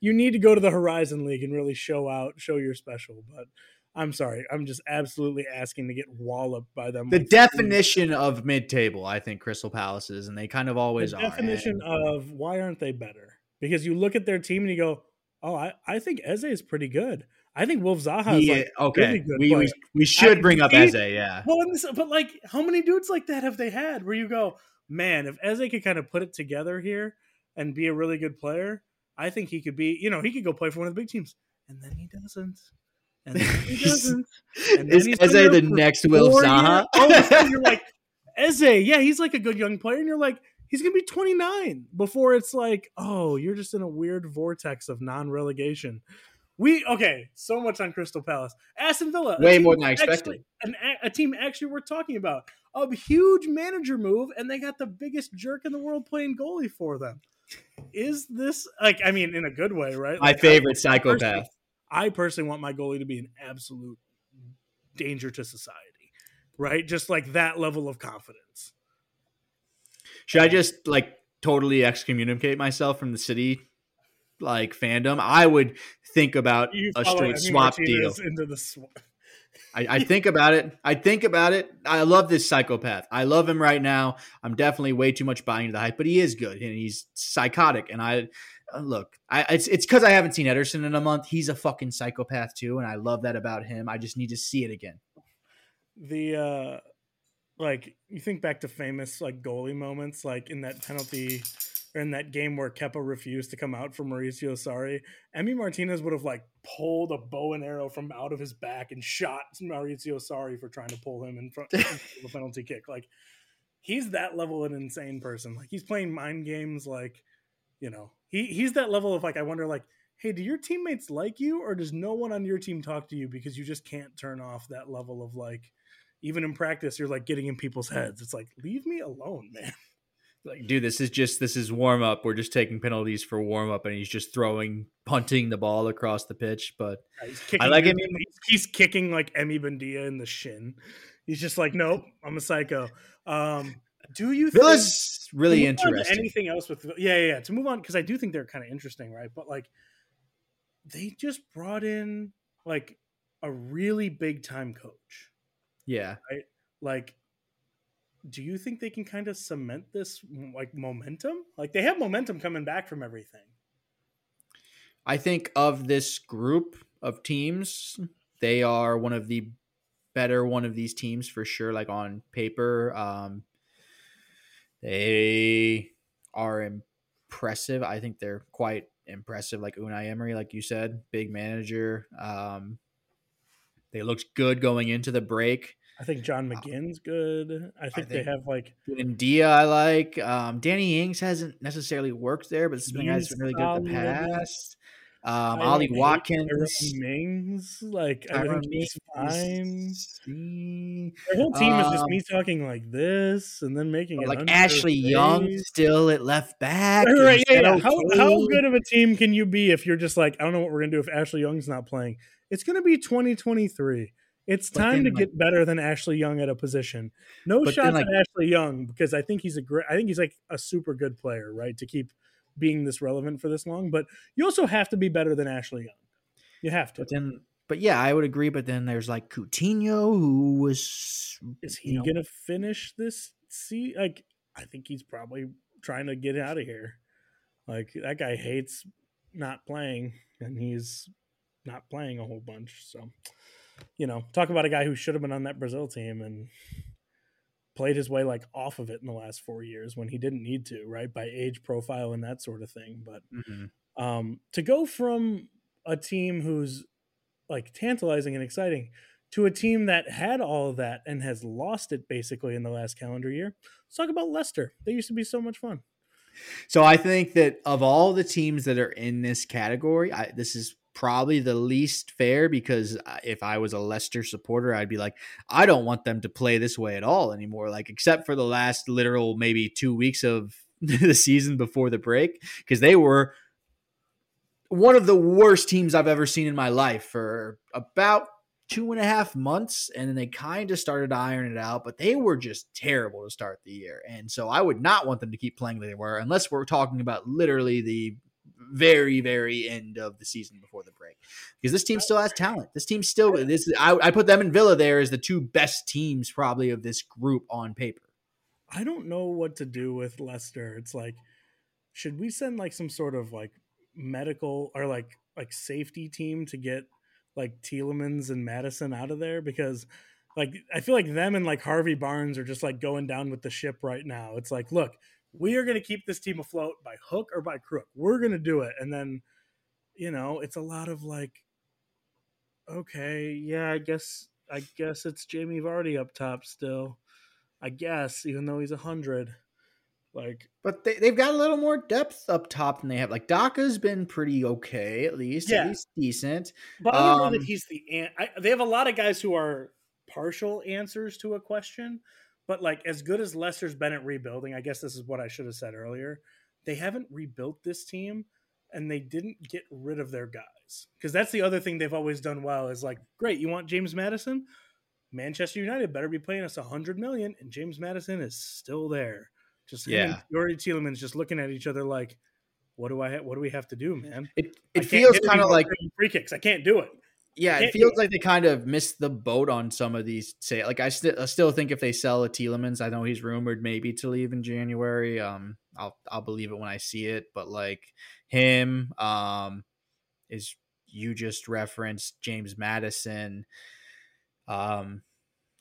the Horizon League and really show your special. But I'm sorry. I'm just absolutely asking to get walloped by them. The definition of mid-table, I think, Crystal Palace is, and they kind of always are. The definition of why aren't they better? Because you look at their team and you go, oh, I think Eze is pretty good. I think Wolf Zaha is really good. We should bring up Eze, yeah. Well, but like, how many dudes like that have they had where you go, man, if Eze could kind of put it together here and be a really good player, I think he could be, you know, he could go play for one of the big teams. And then he doesn't. And then he doesn't. And then is Eze the next Will Zaha? All of a sudden you're like, Eze, yeah, he's like a good young player. And you're like, he's going to be 29 before it's like, oh, you're just in a weird vortex of non-relegation. Okay, so much on Crystal Palace. Aston Villa. Way more than I expected. A team actually worth talking about. A huge manager move, and they got the biggest jerk in the world playing goalie for them. Is this, like, I mean, in a good way, right? Like, my favorite psychopath. I personally want my goalie to be an absolute danger to society, right? Just like that level of confidence. Should I just like totally excommunicate myself from the City like fandom? I would think about a straight swap deal. Into the swap. I think about it. I love this psychopath. I love him right now. I'm definitely way too much buying into the hype, but he is good and he's psychotic. And it's because I haven't seen Ederson in a month. He's a fucking psychopath too, and I love that about him. I just need to see it again. The like you think back to famous like goalie moments, like in that penalty or in that game where Kepa refused to come out for Mauricio Sarri. Emi Martinez would have like pulled a bow and arrow from out of his back and shot Mauricio Sarri for trying to pull him in front of the penalty kick. Like he's that level of an insane person. Like he's playing mind games. Like, you know, he's that level of like, I wonder like, hey, do your teammates like you or does no one on your team talk to you because you just can't turn off that level of like, even in practice, you're like getting in people's heads. It's like, leave me alone, man. Like, dude, this is warm up. We're just taking penalties for warm up, and he's just punting the ball across the pitch. But I like him. He's kicking like Emi Buendia in the shin. He's just like, nope, I'm a psycho. Do you think Villa's really interesting? Anything else with yeah? To move on because I do think they're kind of interesting, right? But like, they just brought in like a really big time coach. Yeah, right? Like. Do you think they can kind of cement this like momentum? Like they have momentum coming back from everything. I think of this group of teams, they are one of the better one of these teams for sure. Like on paper, they are impressive. I think they're quite impressive. Like Unai Emery, like you said, big manager. They looked good going into the break. I think John McGinn's good. I think they have like India. I like Danny Ings hasn't necessarily worked there, but something has been really good in the past. Ollie Watkins, Mings, like I think he's fine. Their whole team is just me talking like this and then making it like Ashley Young still at left back. Right, yeah. How good of a team can you be if you're just like I don't know what we're gonna do if Ashley Young's not playing? It's gonna be 2023. It's time to get better than Ashley Young at a position. No shots at Ashley Young, because I think he's like a super good player, right? To keep being this relevant for this long, but you also have to be better than Ashley Young. You have to. But yeah, I would agree. But then there's like Coutinho, who was. Is he going to finish this? See, like, I think he's probably trying to get out of here. Like, that guy hates not playing, and he's not playing a whole bunch. So, you know, talk about a guy who should have been on that Brazil team and played his way like off of it in the last 4 years when he didn't need to, right? By age profile and that sort of thing. But to go from a team who's like tantalizing and exciting to a team that had all of that and has lost it basically in the last calendar year. Let's talk about Leicester. They used to be so much fun. So I think that of all the teams that are in this category, this is probably the least fair, because if I was a Leicester supporter, I'd be like, I don't want them to play this way at all anymore. Like, except for the last literal, maybe 2 weeks of the season before the break, because they were one of the worst teams I've ever seen in my life for about 2.5 months. And then they kind of started to iron it out, but they were just terrible to start the year. And so I would not want them to keep playing like they were, unless we're talking about literally the very, very end of the season before the break, because this team still has talent. This team still, I put them in Villa there as the two best teams probably of this group on paper. I don't know what to do with Leicester. It's like, should we send like some sort of like medical or like safety team to get like Tielemans and Madison out of there? Because like, I feel like them and like Harvey Barnes are just like going down with the ship right now. It's like, look, we are going to keep this team afloat by hook or by crook. We're going to do it. And then, you know, it's a lot of like, okay, yeah, I guess it's Jamie Vardy up top still, I guess, even though he's 100. Like, but they've got a little more depth up top than they have. Like, Daka's been pretty okay, at least. Yeah. At least decent. But I don't know that he's they have a lot of guys who are partial answers to a question. But like, as good as Leicester's been at rebuilding, I guess this is what I should have said earlier. They haven't rebuilt this team, and they didn't get rid of their guys, because that's the other thing they've always done well is like, great, you want James Maddison? Manchester United better be paying us $100 million, and James Maddison is still there. Just Yuri Tielemans just looking at each other like, what do we have to do, man? It feels kind of like free kicks. I can't do it. Yeah, it feels like they kind of missed the boat on some of these. Say, like, I still think if they sell a Tielemans, I know he's rumored maybe to leave in January. I'll believe it when I see it. But like him, is you just referenced James Maddison.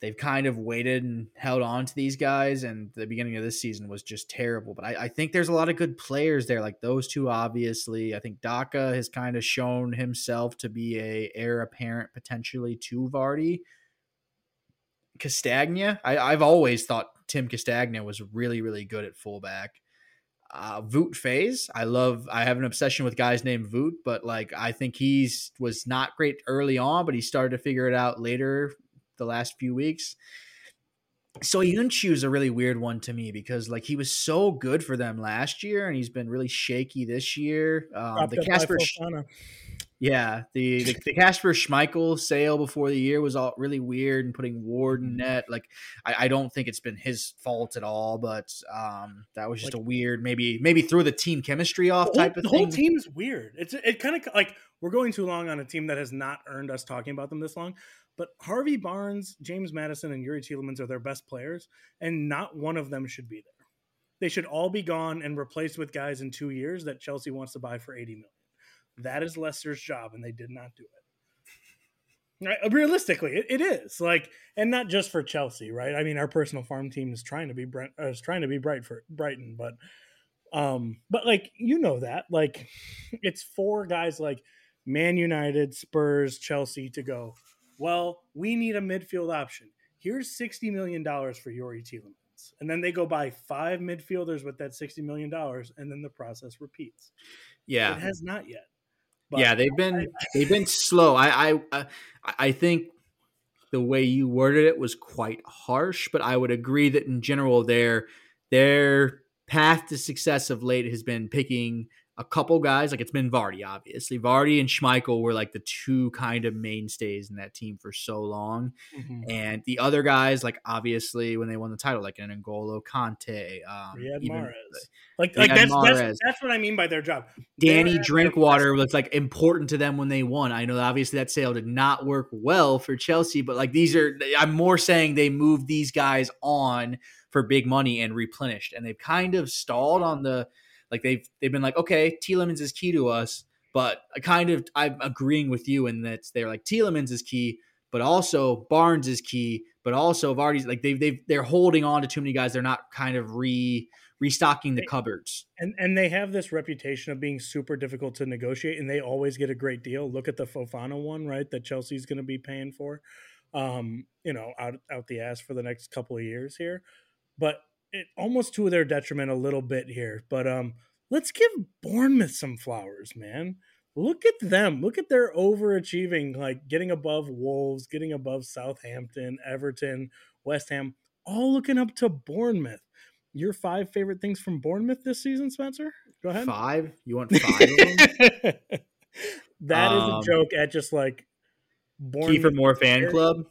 They've kind of waited and held on to these guys, and the beginning of this season was just terrible. But I think there's a lot of good players there, like those two, obviously. I think Daka has kind of shown himself to be a heir apparent potentially to Vardy. Castagna, I've always thought Tim Castagna was really, really good at fullback. Voot Faes, I have an obsession with guys named Voot, but like I think was not great early on, but he started to figure it out later the last few weeks. So Soyuncu is a really weird one to me, because like he was so good for them last year, and he's been really shaky this year. The Kasper Schmeichel sale before the year was all really weird, and putting Ward in net. Like I don't think it's been his fault at all, but that was just like a weird, maybe threw the team chemistry off type of thing. The whole team is weird. It kind of like we're going too long on a team that has not earned us talking about them this long. But Harvey Barnes, James Maddison, and Youri Tielemans are their best players, and not one of them should be there. They should all be gone and replaced with guys in 2 years that Chelsea wants to buy for $80 million. That is Leicester's job, and they did not do it. Right? Realistically, it is like, and not just for Chelsea, right? I mean, our personal farm team is trying to be bright for Brighton, but like you know that like it's four guys like Man United, Spurs, Chelsea to go, well, we need a midfield option. Here's $60 million for Youri Tielemans. And then they go buy five midfielders with that $60 million, and then the process repeats. Yeah. It has not yet. But yeah, they've been slow. I think the way you worded it was quite harsh, but I would agree that in general their path to success of late has been picking a couple guys, like it's been Vardy, obviously. Vardy and Schmeichel were like the two kind of mainstays in that team for so long. Mm-hmm. And the other guys, like obviously when they won the title, like an N'Golo Kante. Riyad Mahrez. Like that's what I mean by their job. Danny Drinkwater was like important to them when they won. I know that obviously that sale did not work well for Chelsea, but like these are, I'm more saying they moved these guys on for big money and replenished. And they've kind of stalled on the, like they've been like, okay, Tielemans is key to us, but I kind of, I'm agreeing with you in that they're like Tielemans is key, but also Barnes is key, but also Vardy's like they're holding on to too many guys. They're not kind of restocking the cupboards. And they have this reputation of being super difficult to negotiate, and they always get a great deal. Look at the Fofana one, right? That Chelsea's going to be paying for, out the ass for the next couple of years here, but. It almost to their detriment a little bit here, but let's give Bournemouth some flowers, man. Look at them. Look at their overachieving, like getting above Wolves, getting above Southampton, Everton, West Ham, all looking up to Bournemouth. Your five favorite things from Bournemouth this season, Spencer? Go ahead. Five? You want five of them? That is a joke at just like Bournemouth. Kiefer Moore fan club?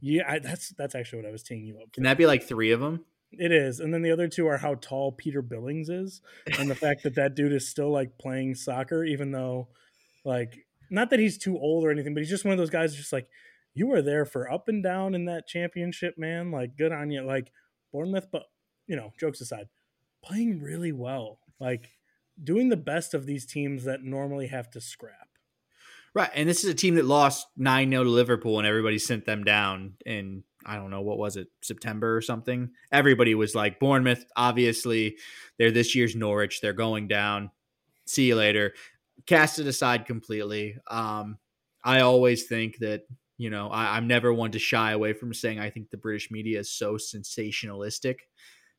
Yeah, that's actually what I was teeing you up for. Can that be like three of them? It is. And then the other two are how tall Peter Billings is and the fact that dude is still like playing soccer, even though like, not that he's too old or anything, but he's just one of those guys just like, you were there for up and down in that championship, man. Like good on you. Like Bournemouth, but you know, jokes aside, playing really well, like doing the best of these teams that normally have to scrap. Right. And this is a team that lost 9-0 to Liverpool and everybody sent them down and I don't know, what was it, September or something? Everybody was like, Bournemouth, obviously, they're this year's Norwich. They're going down. See you later. Cast it aside completely. I always think that, you know, I'm never one to shy away from saying I think the British media is so sensationalistic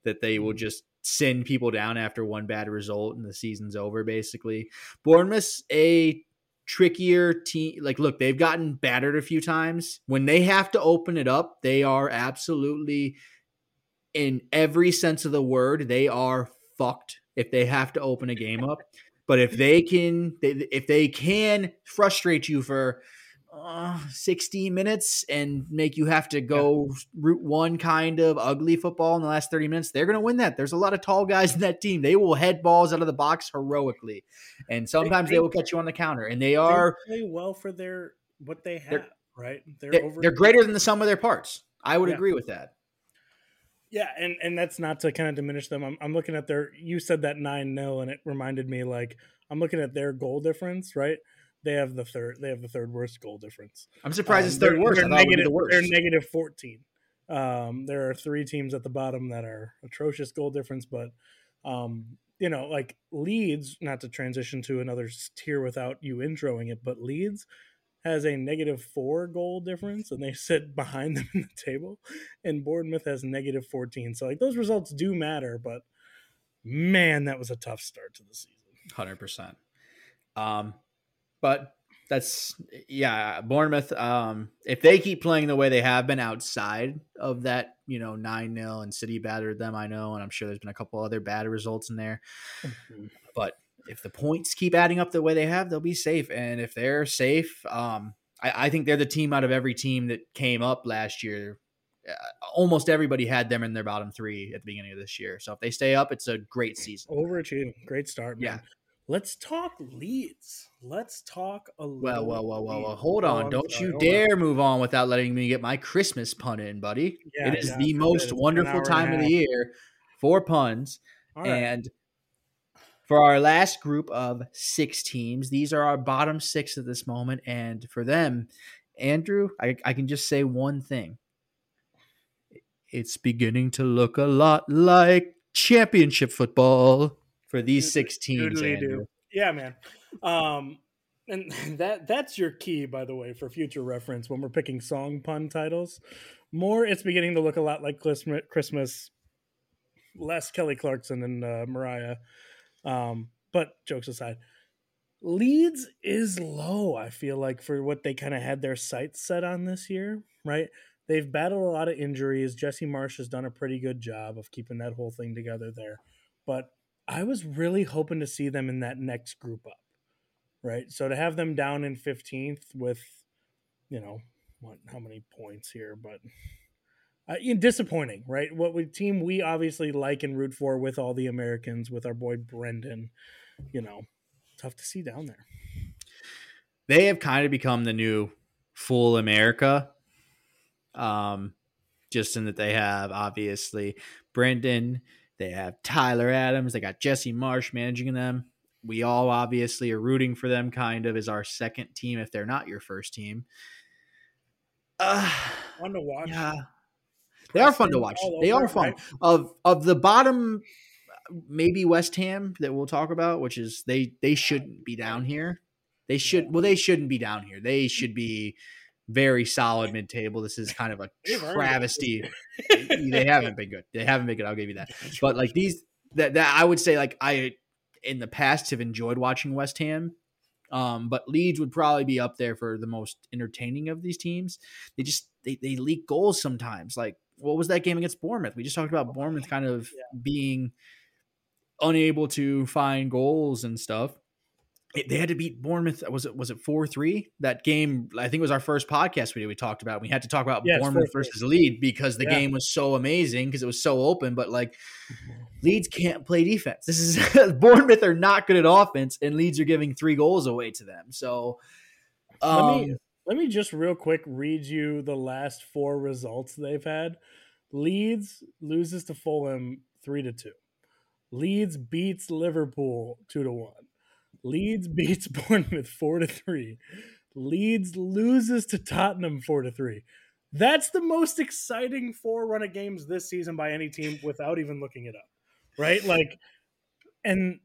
that they will just send people down after one bad result and the season's over, basically. Bournemouth's a trickier team. Like, look, they've gotten battered a few times. When they have to open it up, they are absolutely, in every sense of the word, they are fucked if they have to open a game up. But if they can frustrate you for 60 minutes and make you have to go route one kind of ugly football in the last 30 minutes, they're going to win that. There's a lot of tall guys in that team. They will head balls out of the box heroically. And sometimes they will catch you on the counter. And they play well for what they have, right? They're greater than the sum of their parts. I would agree with that. Yeah. And that's not to kind of diminish them. I'm looking at you said that 9-0 and it reminded me, like, I'm looking at their goal difference, right? They have the third worst goal difference. I'm surprised it's third worst. They're negative 14. There are three teams at the bottom that are atrocious goal difference, but you know, like Leeds, not to transition to another tier without you introing it, but Leeds has a negative 4 goal difference and they sit behind them in the table, and Bournemouth has negative 14. So like those results do matter, but man, that was a tough start to the season. 100%. But that's, Bournemouth, if they keep playing the way they have been outside of that, you know, 9-0 and City battered them, I know, and I'm sure there's been a couple other bad results in there. Mm-hmm. But if the points keep adding up the way they have, they'll be safe. And if they're safe, I think they're the team out of every team that came up last year. Almost everybody had them in their bottom 3 at the beginning of this year. So if they stay up, it's a great season. Overachieving. Great start, man. Yeah. Let's talk Leeds. Let's talk a little. Well. Hold on. Don't you dare move on without letting me get my Christmas pun in, buddy. Yeah, it is the most wonderful time of the year for puns. Right. And for our last group of 6 teams, these are our bottom 6 at this moment. And for them, Andrew, I can just say one thing. It's beginning to look a lot like championship football. For these 6 teams, Andrew. Yeah, man. And that's your key, by the way, for future reference when we're picking song pun titles. More, it's beginning to look a lot like Christmas. Less Kelly Clarkson and Mariah. But jokes aside, Leeds is low, I feel like, for what they kind of had their sights set on this year, right? They've battled a lot of injuries. Jesse Marsh has done a pretty good job of keeping that whole thing together there. But I was really hoping to see them in that next group up, right? So to have them down in 15th with, you know, what, how many points here, but disappointing, right? What we team we obviously like and root for with all the Americans, with our boy Brendan, you know, tough to see down there. They have kind of become the new full America, just in that they have obviously Brendan. They have Tyler Adams. They got Jesse Marsh managing them. We all obviously are rooting for them kind of as our second team if they're not your first team. Fun to watch. Yeah. They are fun to watch. They are fun. Right? Of the bottom, maybe West Ham that we'll talk about, which is they shouldn't be down here. They should. Well, they shouldn't be down here. They should be very solid mid-table. This is kind of a travesty. They haven't been good. I'll give you that. But like these, that I would say, like I in the past have enjoyed watching West Ham, but Leeds would probably be up there for the most entertaining of these teams. They just they leak goals sometimes. Like what was that game against Bournemouth? We just talked about Bournemouth kind of being unable to find goals and stuff. They had to beat Bournemouth. Was it 4-3? That game, I think it was our first podcast we did. We talked about, we had to talk about Bournemouth versus Leeds because the game was so amazing because it was so open, but like Leeds can't play defense. This is Bournemouth are not good at offense and Leeds are giving 3 goals away to them. So let me just real quick read you the last 4 results they've had. Leeds loses to Fulham 3-2. Leeds beats Liverpool 2-1. Leeds beats Bournemouth 4-3. Leeds loses to Tottenham 4-3. That's the most exciting 4 run of games this season by any team without even looking it up, right? Like, and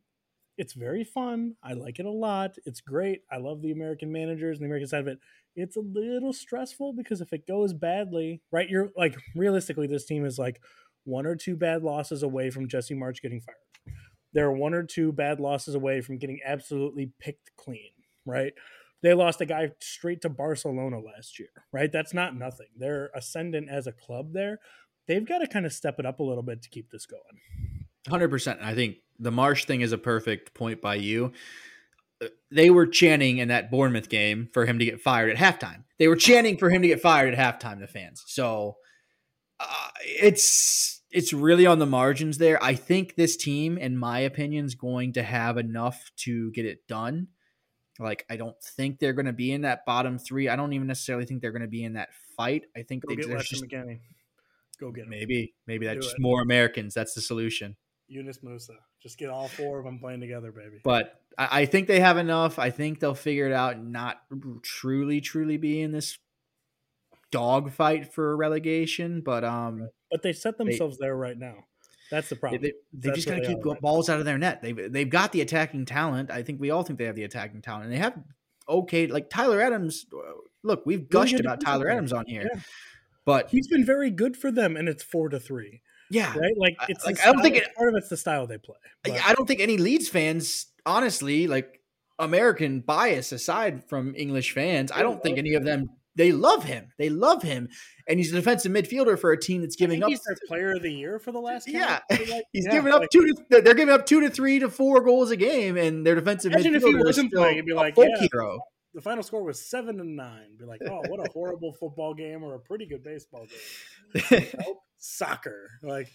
it's very fun. I like it a lot. It's great. I love the American managers and the American side of it. It's a little stressful because if it goes badly, right? You're like, realistically, this team is like 1 or 2 bad losses away from Jesse Marsch getting fired. They're 1 or 2 bad losses away from getting absolutely picked clean, right? They lost a guy straight to Barcelona last year, right? That's not nothing. They're ascendant as a club there. They've got to kind of step it up a little bit to keep this going. 100%. I think the Marsh thing is a perfect point by you. They were chanting in that Bournemouth game for him to get fired at halftime. The fans. So it's really on the margins there. I think this team, in my opinion, is going to have enough to get it done. Like, I don't think they're going to be in that bottom 3. I don't even necessarily think they're going to be in that fight. I think they're just go get him. Maybe that's just more Americans. That's the solution. Yunus Musa, just get all 4 of them playing together, baby. But I think they have enough. I think they'll figure it out and not truly be in this dogfight for relegation, but they set themselves there right now. That's the problem. They just gotta keep balls out of their net. They've got the attacking talent. I think we all think they have the attacking talent, and they have okay, like Tyler Adams. Look, we've gushed about Tyler Adams on here, but he's been very good for them, and it's 4-3. Yeah, right. Like it's like I don't think part of it's the style they play. But I don't think any Leeds fans, honestly, like American bias aside from English fans, I don't think any of them. They love him. And he's a defensive midfielder for a team that's giving up. He's their player of the year for the last game. Yeah. They're giving up 2 to 3 to 4 goals a game, and their defensive midfielder if he wasn't playing, it'd be like, hero. The final score was 7-9. Be like, oh, what a horrible football game or a pretty good baseball game. Soccer. Like,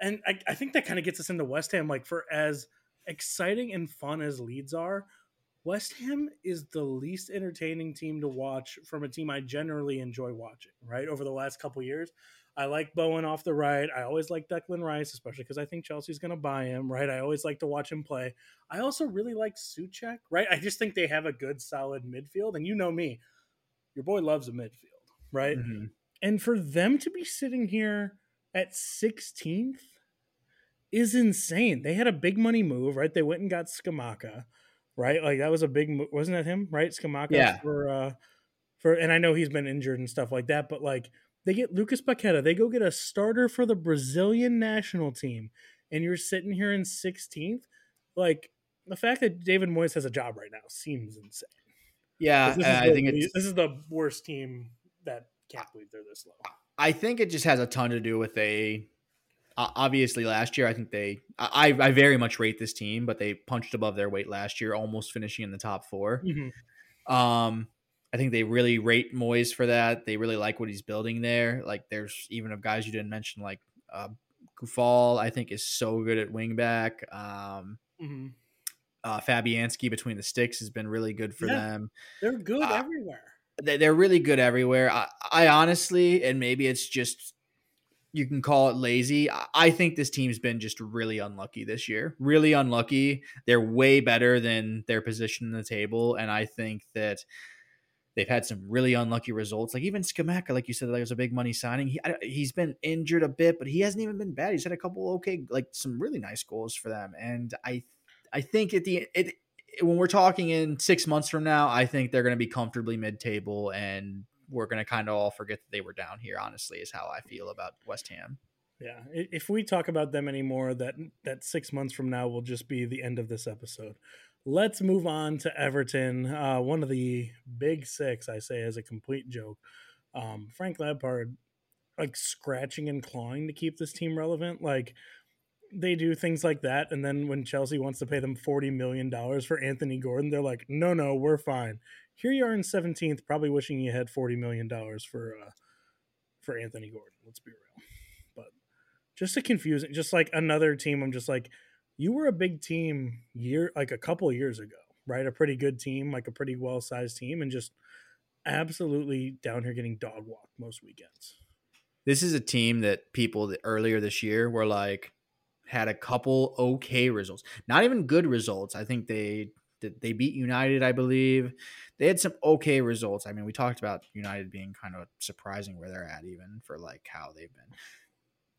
and I think that kind of gets us into West Ham. Like, for as exciting and fun as Leeds are, West Ham is the least entertaining team to watch from a team I generally enjoy watching, right? Over the last couple of years, I like Bowen off the right. I always like Declan Rice, especially because I think Chelsea's going to buy him, right? I always like to watch him play. I also really like Souček, right? I just think they have a good, solid midfield. And you know me, your boy loves a midfield, right? Mm-hmm. And for them to be sitting here at 16th is insane. They had a big money move, right? They went and got Scamacca. Right, like that was a big, wasn't that him? Right, Scamacca for, and I know he's been injured and stuff like that, but like they get Lucas Paquetá, they go get a starter for the Brazilian national team, and you're sitting here in 16th. Like the fact that David Moyes has a job right now seems insane. Yeah, I think this is the worst team that can't believe they're this low. I think it just has a ton to do with obviously last year, I think I very much rate this team, but they punched above their weight last year, almost finishing in the top four. Mm-hmm. I think they really rate Moyes for that. They really like what he's building there. Like, there's even of guys you didn't mention, like Gufal, I think is so good at wing back. Mm-hmm. Fabianski between the sticks has been really good for them. They're good everywhere. They're really good everywhere. I honestly, and maybe it's just, you can call it lazy, I think this team's been just really unlucky this year. Really unlucky. They're way better than their position in the table. And I think that they've had some really unlucky results. Like even Scamacca, like you said, that was a big money signing. He's been injured a bit, but he hasn't even been bad. He's had a couple some really nice goals for them. And I think when we're talking in 6 months from now, I think they're going to be comfortably mid-table, and we're going to kind of all forget that they were down here, honestly, is how I feel about West Ham. Yeah, if we talk about them anymore, that 6 months from now will just be the end of this episode. Let's move on to Everton, one of the big six, I say, as a complete joke. Frank Lampard, scratching and clawing to keep this team relevant, they do things like that, and then when Chelsea wants to pay them $40 million for Anthony Gordon, they're like, no, we're fine. Here you are in 17th, probably wishing you had $40 million for Anthony Gordon. Let's be real. But just a confusing, just like another team, I'm just like, you were a big team a couple of years ago, right? A pretty good team, a pretty well-sized team, and just absolutely down here getting dog-walked most weekends. This is a team that people that earlier this year were like, had a couple okay results, not even good results. I think they beat United, I believe. They had some okay results. I mean, we talked about United being kind of surprising where they're at, even for how they've been.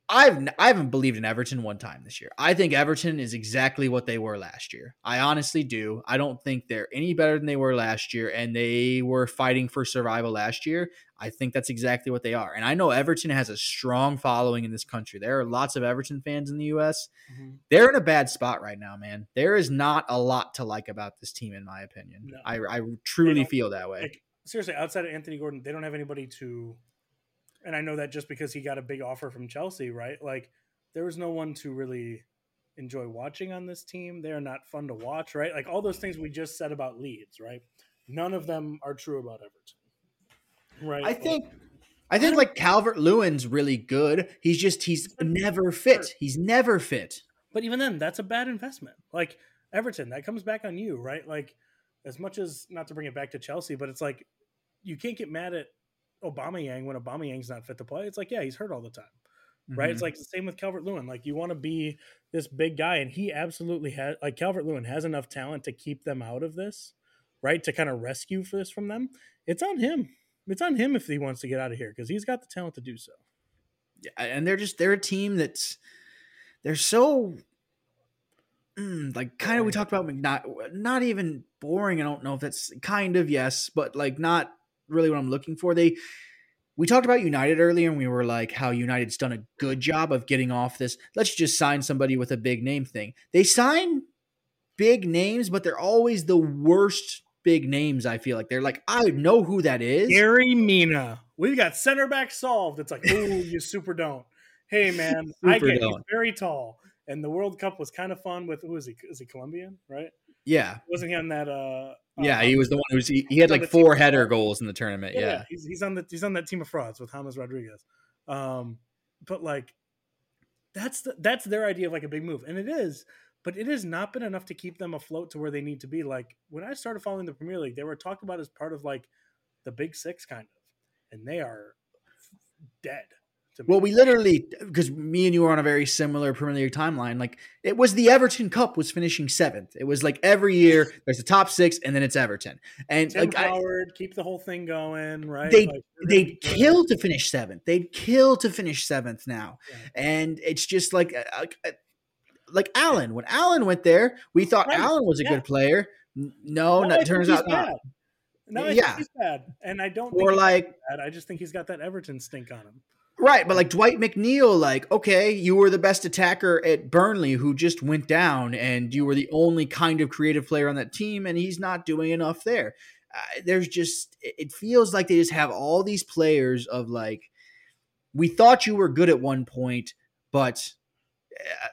I haven't believed in Everton one time this year. I think Everton is exactly what they were last year. I honestly do. I don't think they're any better than they were last year, and they were fighting for survival last year. I think that's exactly what they are. And I know Everton has a strong following in this country. There are lots of Everton fans in the U.S. Mm-hmm. They're in a bad spot right now, man. There is not a lot to like about this team, in my opinion. No. I truly feel that way. Seriously, outside of Anthony Gordon, they don't have anybody to... And I know that just because he got a big offer from Chelsea, right? There was no one to really enjoy watching on this team. They are not fun to watch, right? All those things we just said about Leeds, right? None of them are true about Everton, right? I think Calvert-Lewin's really good. He's never fit. He's never fit. But even then, that's a bad investment. Everton, that comes back on you, right? As much as, not to bring it back to Chelsea, but it's you can't get mad at Aubameyang when Aubameyang's not fit to play. It's he's hurt all the time, right? Mm-hmm. It's the same with Calvert-Lewin. You want to be this big guy, and he absolutely has. Calvert-Lewin has enough talent to keep them out of this, right? To kind of rescue this from them. It's on him. It's on him if he wants to get out of here, because he's got the talent to do so. Yeah, and they're a team that's they're so. Kind of we talked about not even boring. I don't know if that's kind of yes, but not really what I'm looking for. We talked about United earlier, and we were how United's done a good job of getting off this let's just sign somebody with a big name thing. They sign big names, but they're always the worst big names. I feel they're I know who that is. Gary Mina, we've got center back solved. It's you super don't. Hey man, I get he's very tall, and the World Cup was kind of fun with who is he? Is he Colombian, right? Yeah. Wasn't he on that yeah, he was the one who's he had four header goals in the tournament. Yeah. He's on that team of frauds with James Rodriguez. But that's their idea of a big move. And it is, but it has not been enough to keep them afloat to where they need to be. When I started following the Premier League, they were talked about as part of the Big Six kind of, and they are dead. Well, we literally, because me and you are on a very similar Premier League timeline, it was the Everton Cup was finishing 7th. It was every year there's the top 6 and then it's Everton. And Tim Howard, keep the whole thing going, right? They'd kill to finish 7th. They'd kill to finish 7th now. Yeah. And it's just Allen. When Allen went there, we thought Allen was a good player. No, it turns out not. No, I think he's bad. And I don't think he's bad. I just think he's got that Everton stink on him. Right, but Dwight McNeil, okay, you were the best attacker at Burnley who just went down, and you were the only kind of creative player on that team, and he's not doing enough there. There's just – it feels like they just have all these players of we thought you were good at one point, but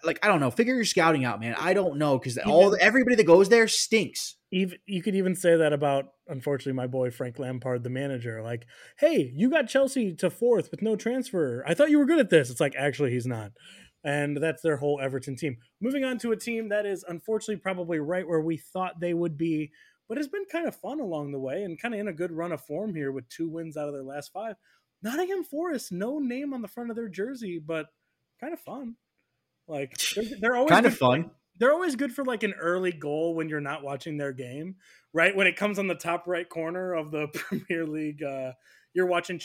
like, I don't know, figure your scouting out, man. I don't know, because everybody that goes there stinks. Even you could even say that about, unfortunately, my boy Frank Lampard, the manager. Like, hey, you got Chelsea to fourth with no transfer. I thought you were good at this. It's like, actually, he's not. And that's their whole Everton team. Moving on to a team that is unfortunately probably right where we thought they would be, but has been kind of fun along the way and kind of in a good run of form here with 2 wins out of their last 5. Nottingham Forest, no name on the front of their jersey, but kind of fun. Like, they're always kind of fun. They're always good for like an early goal when you're not watching their game, right? When it comes on the top right corner of the Premier League, you're watching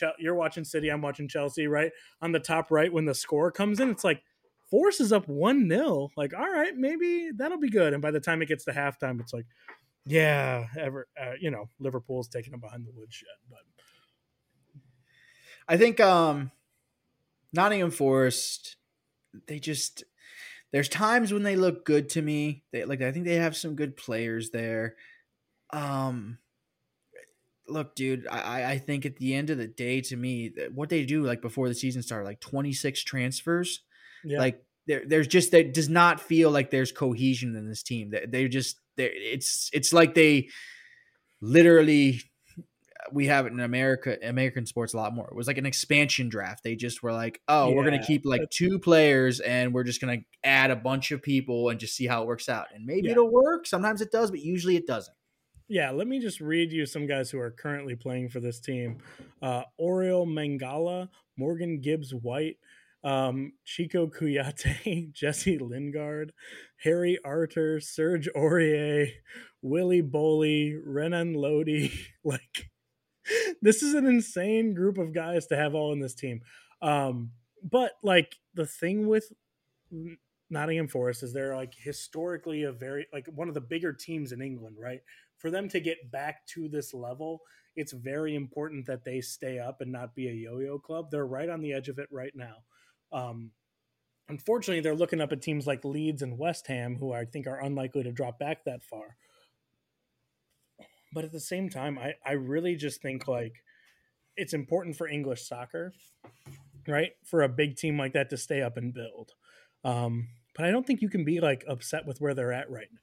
City, I'm watching Chelsea, right? On the top right, when the score comes in, it's like, Forest is up 1-0. Like, all right, maybe that'll be good. And by the time it gets to halftime, it's like, yeah, Liverpool's taking them behind the woodshed. But I think Nottingham Forest, there's times when they look good to me. I think they have some good players there. Look, dude, I think at the end of the day, to me, what they do, like before the season started, like 26 transfers. Yeah. Like there does not feel like there's cohesion in this team. It's like they literally, we have it in American sports a lot more. It was like an expansion draft. They just were like, oh, yeah, we're going to keep like 2 players and we're just going to add a bunch of people and just see how it works out. And maybe it'll work. Sometimes it does, but usually it doesn't. Yeah, let me just read you some guys who are currently playing for this team. Oriol Mangala, Morgan Gibbs-White, Chico Kouyaté, Jesse Lingard, Harry Arter, Serge Aurier, Willy Boley, Renan Lodi. Like, this is an insane group of guys to have all in this team. But like the thing with Nottingham Forest is they're like historically a very, like one of the bigger teams in England, right? For them to get back to this level, it's very important that they stay up and not be a yo-yo club. They're right on the edge of it right now. Unfortunately, they're looking up at teams like Leeds and West Ham, who I think are unlikely to drop back that far. But at the same time, I really just think like it's important for English soccer, right? For a big team like that to stay up and build. But I don't think you can be like upset with where they're at right now.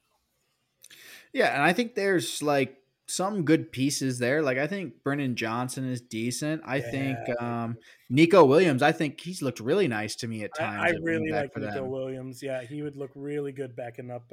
Yeah. And I think there's like some good pieces there. Like I think Brennan Johnson is decent. I think Nico Williams, I think he's looked really nice to me at times. I really like Nico Williams. Yeah, he would look really good backing up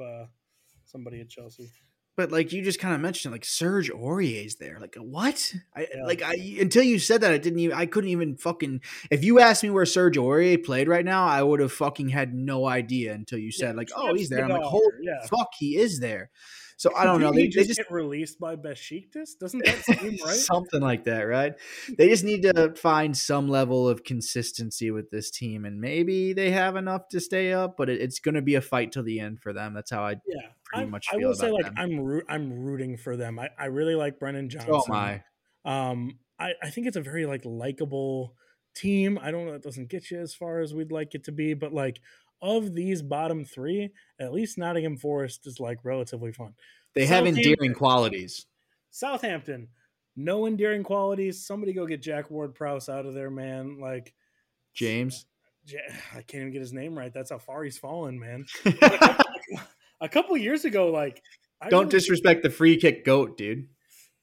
somebody at Chelsea. But like you just kind of mentioned, like Serge Aurier's there. Like what? Until you said that, I couldn't even fucking. If you asked me where Serge Aurier played right now, I would have fucking had no idea until you said he's there. I'm like, holy fuck, he is there. So I don't know. They just get released by Besiktas? Doesn't that seem right? Something like that, right? They just need to find some level of consistency with this team, and maybe they have enough to stay up. But it's going to be a fight till the end for them. That's how I pretty much feel about them. I'm rooting for them. I really like Brennan Johnson. Oh my! I think it's a very like likable team. I don't know. It doesn't get you as far as we'd like it to be, but like. Of these bottom 3, at least Nottingham Forest is like relatively fun. They have endearing qualities. Southampton, no endearing qualities. Somebody go get Jack Ward-Prowse out of there, man. Like James. I can't even get his name right. That's how far he's fallen, man. A couple years ago, like don't disrespect the free kick goat, dude.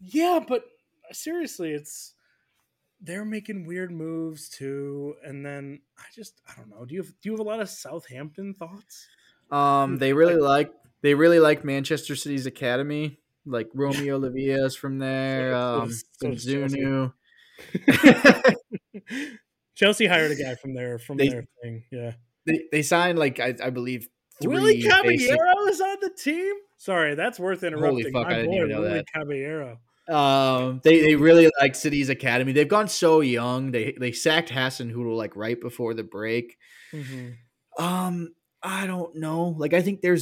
Yeah, but seriously, it's. They're making weird moves too, and then I don't know. Do you have a lot of Southampton thoughts? They really like Manchester City's academy, like Romeo Lavia's from there. Zunu. Chelsea hired a guy from their thing. Yeah, they signed like I believe 3. Willy Caballero is on the team. Sorry, that's worth interrupting. Holy fuck! I didn't even know that. Caballero. They really like City's academy. They've gone so young. They sacked Hasenhüttl like right before the break. Mm-hmm. I don't know. Like I think they're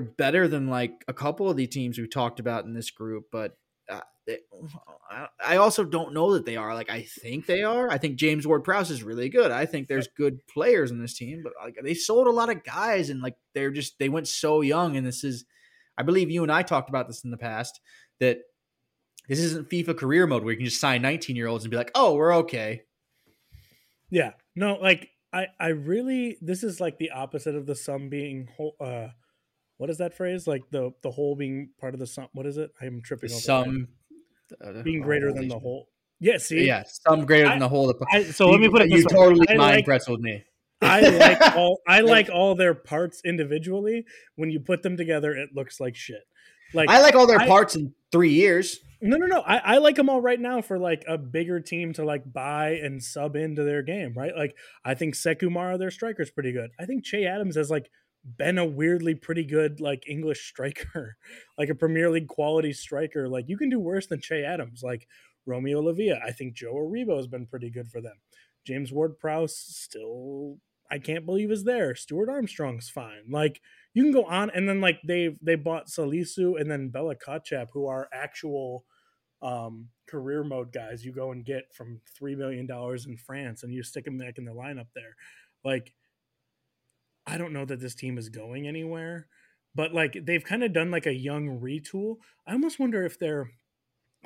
better than like a couple of the teams we talked about in this group, but I also don't know that they are. Like I think they are. I think James Ward-Prowse is really good. I think there's good players in this team, but like they sold a lot of guys and like they went so young, and this is I believe you and I talked about this in the past. That this isn't FIFA career mode where you can just sign 19-year-olds and be like, oh, we're okay. Yeah. No, like I really, this is like the opposite of the sum being whole. What is that phrase? Like the whole being part of the sum. What is it? I'm tripping over sum being greater than the whole. Yeah, see? Yeah, sum greater than the whole. So let me put it this way. You totally mind pretzeled me. I like all their parts individually. When you put them together, it looks like shit. Like I like all their parts in 3 years. No. I like them all right now for like a bigger team to like buy and sub into their game, right? Like I think Sekou Mara, their striker, is pretty good. I think Che Adams has like been a weirdly pretty good like English striker, like a Premier League quality striker. Like you can do worse than Che Adams. Like Romeo Lavia, I think Joe Aribo has been pretty good for them. James Ward-Prowse still, I can't believe is there. Stuart Armstrong's fine. Like you can go on, and then like they bought Salisu and then Bella Kotchap, who are actual career mode guys you go and get from $3 million in France, and you stick them back in the lineup there. Like, I don't know that this team is going anywhere, but like they've kind of done like a young retool. I almost wonder if they're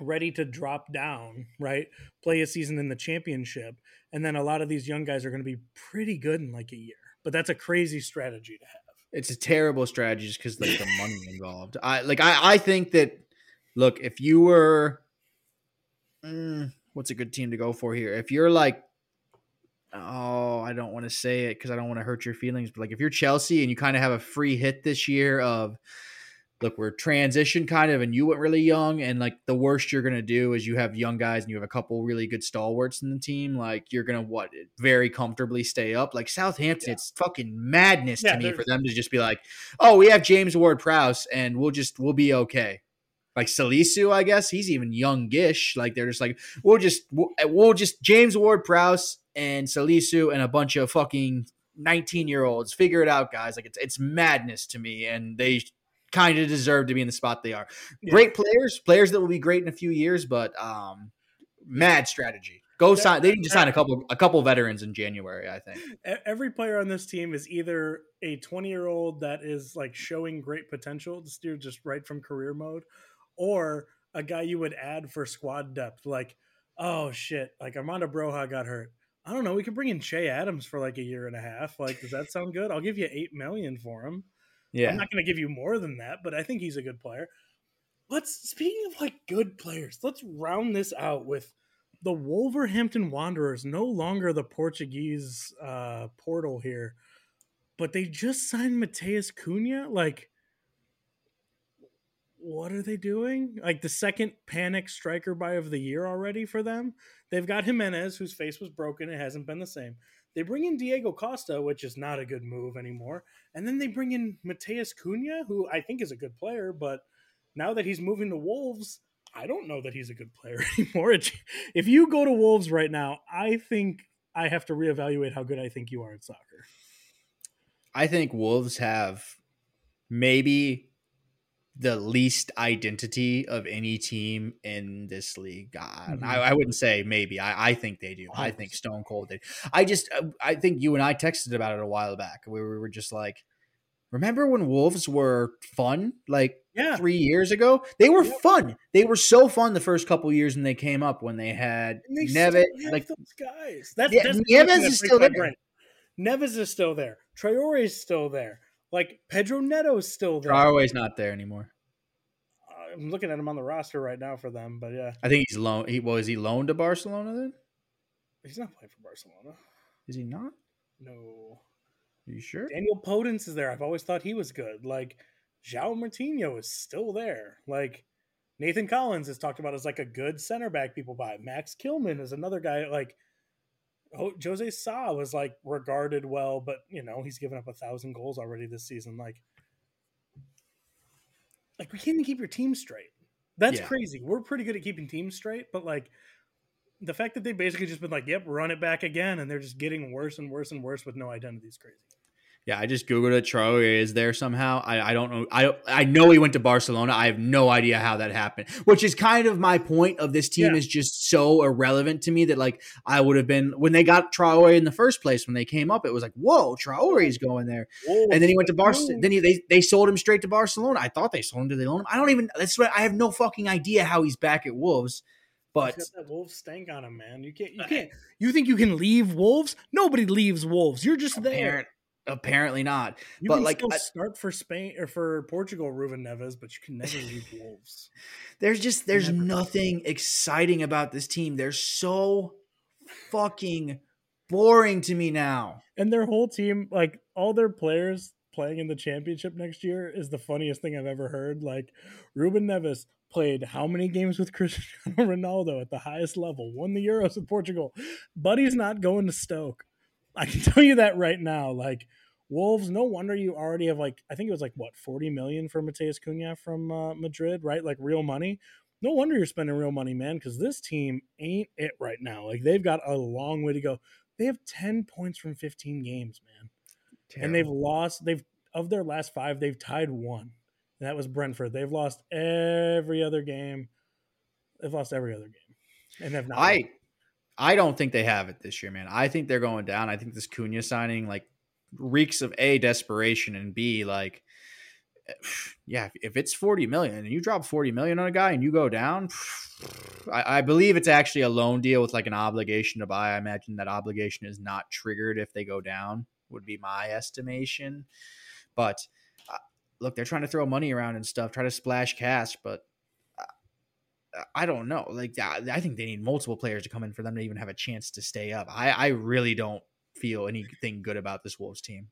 ready to drop down, right? Play a season in the championship, and then a lot of these young guys are going to be pretty good in like a year. But that's a crazy strategy to have. It's a terrible strategy just because like the money involved. I think that, look, if you were, what's a good team to go for here? If you're like, oh, I don't want to say it because I don't want to hurt your feelings, but like if you're Chelsea and you kind of have a free hit this year of, look, we're transition kind of, and you went really young, and like the worst you're gonna do is you have young guys and you have a couple really good stalwarts in the team. Like you're gonna very comfortably stay up. Like Southampton, it's fucking madness to me for them to just be like, oh, we have James Ward-Prowse and we'll be okay. Like Salisu, I guess he's even youngish. Like they're just like we'll just James Ward-Prowse and Salisu and a bunch of fucking 19-year-olds figure it out, guys. Like it's madness to me, and they kind of deserve to be in the spot they are. Yeah. Great players that will be great in a few years, but mad strategy. They need to sign a couple veterans in January, I think. Every player on this team is either a 20-year-old that is like showing great potential to steer just right from career mode, or a guy you would add for squad depth. Like, oh shit, like Armando Broja got hurt. I don't know. We could bring in Che Adams for like a year and a half. Like, does that sound good? I'll give you $8 million for him. Yeah. I'm not going to give you more than that, but I think he's a good player. Speaking of like good players, let's round this out with the Wolverhampton Wanderers, no longer the Portuguese portal here, but they just signed Mateus Cunha. Like, what are they doing? Like the second panic striker buy of the year already for them. They've got Jimenez, whose face was broken. It hasn't been the same. They bring in Diego Costa, which is not a good move anymore. And then they bring in Mateus Cunha, who I think is a good player, but now that he's moving to Wolves, I don't know that he's a good player anymore. If you go to Wolves right now, I think I have to reevaluate how good I think you are at soccer. I think Wolves have maybe the least identity of any team in this league. Mm-hmm. I wouldn't say maybe. I think they do. I think Stone Cold did. I think you and I texted about it a while back. We were just like, remember when Wolves were fun, like 3 years ago? They were fun. They were so fun the first couple of years when they came up, when they had Neves. Like those guys. That's Neves is still there. Neves is still there. Traore is still there. Like Pedro Neto's still there. Traore's not there anymore. I'm looking at him on the roster right now for them, but yeah. I think he's loaned. Is he loaned to Barcelona then? He's not playing for Barcelona. Is he not? No. Are you sure? Daniel Podence is there. I've always thought he was good. Like, João Moutinho is still there. Like, Nathan Collins is talked about as, like, a good center back people buy. Max Kilman is another guy. Like, Jose Sa was, like, regarded well, but, you know, he's given up 1,000 goals already this season. Like we can't even keep your team straight. That's crazy. We're pretty good at keeping teams straight, but, like, the fact that they've basically just been like, yep, run it back again, and they're just getting worse and worse and worse with no identity is crazy. Yeah, I just Googled it. Traoré is there somehow. I don't know. I know he went to Barcelona. I have no idea how that happened, which is kind of my point of this team is just so irrelevant to me that, like, I would have been – when they got Traoré in the first place, when they came up, it was like, whoa, Traoré's going there. Whoa, and then he went to Barcelona. Then they sold him straight to Barcelona. I thought they sold him. Did they loan him? I don't even – I have no fucking idea how he's back at Wolves. But he's got that Wolves stank on him, man. You can't. You think you can leave Wolves? Nobody leaves Wolves. You're just there. Apparently not. You can still start for Spain or for Portugal, Ruben Neves, but you can never leave Wolves. There's nothing exciting about this team. They're so fucking boring to me now. And their whole team, like all their players playing in the championship next year, is the funniest thing I've ever heard. Like Ruben Neves played how many games with Cristiano Ronaldo at the highest level, won the Euros with Portugal. Buddy's not going to Stoke. I can tell you that right now. Like Wolves, no wonder you already have I think it was 40 million for Mateus Cunha from Madrid, right? Like real money. No wonder you're spending real money, man, because this team ain't it right now. Like they've got a long way to go. They have 10 points from 15 games, man. Terrible. And they've lost. Of their last five, they've tied one. That was Brentford. They've lost every other game. And have not. I don't think they have it this year, man. I think they're going down. I think this Cunha signing reeks of A, desperation, and B, yeah, if it's 40 million and you drop 40 million on a guy and you go down, I believe it's actually a loan deal with an obligation to buy. I imagine that obligation is not triggered if they go down, would be my estimation. But look, they're trying to throw money around and stuff, try to splash cash, but I don't know. I think they need multiple players to come in for them to even have a chance to stay up. I really don't feel anything good about this Wolves team.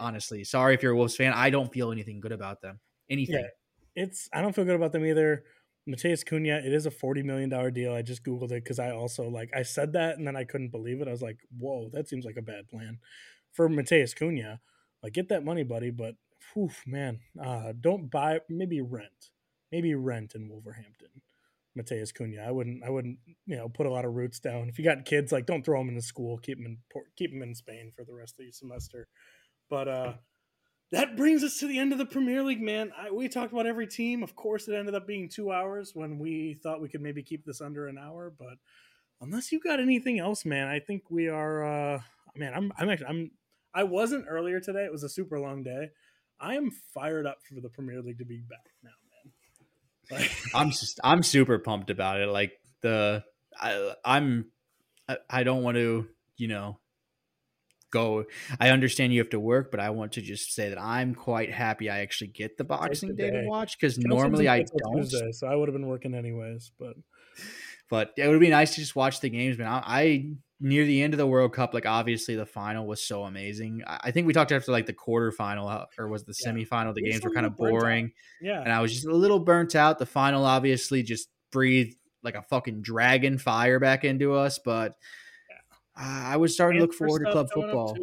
Honestly, sorry if you're a Wolves fan, I don't feel anything good about them. I don't feel good about them either. Mateus Cunha, it is a $40 million deal. I just Googled it because I also I said that and then I couldn't believe it. I was like, whoa, that seems like a bad plan for Mateus Cunha. Get that money, buddy. But don't buy. Maybe rent in Wolverhampton. Mateus Cunha, I wouldn't, put a lot of roots down. If you got kids, don't throw them into school. Keep them in Spain for the rest of the semester. But that brings us to the end of the Premier League, man. We talked about every team. Of course, it ended up being 2 hours when we thought we could maybe keep this under an hour. But unless you got anything else, man, I think we are. I wasn't earlier today. It was a super long day. I am fired up for the Premier League to be back now. I'm super pumped about it. I don't want to, go. I understand you have to work, but I want to just say that I'm quite happy I actually get the Boxing Day to watch because normally I don't. Tuesday, so I would have been working anyways, but it would be nice to just watch the games. Man, I near the end of the World Cup, obviously the final was so amazing. I think we talked after the quarterfinal or was the semifinal. The games were kind of boring. Yeah. And I was just a little burnt out. The final obviously just breathed like a fucking dragon fire back into us. But I was starting to look forward to club football.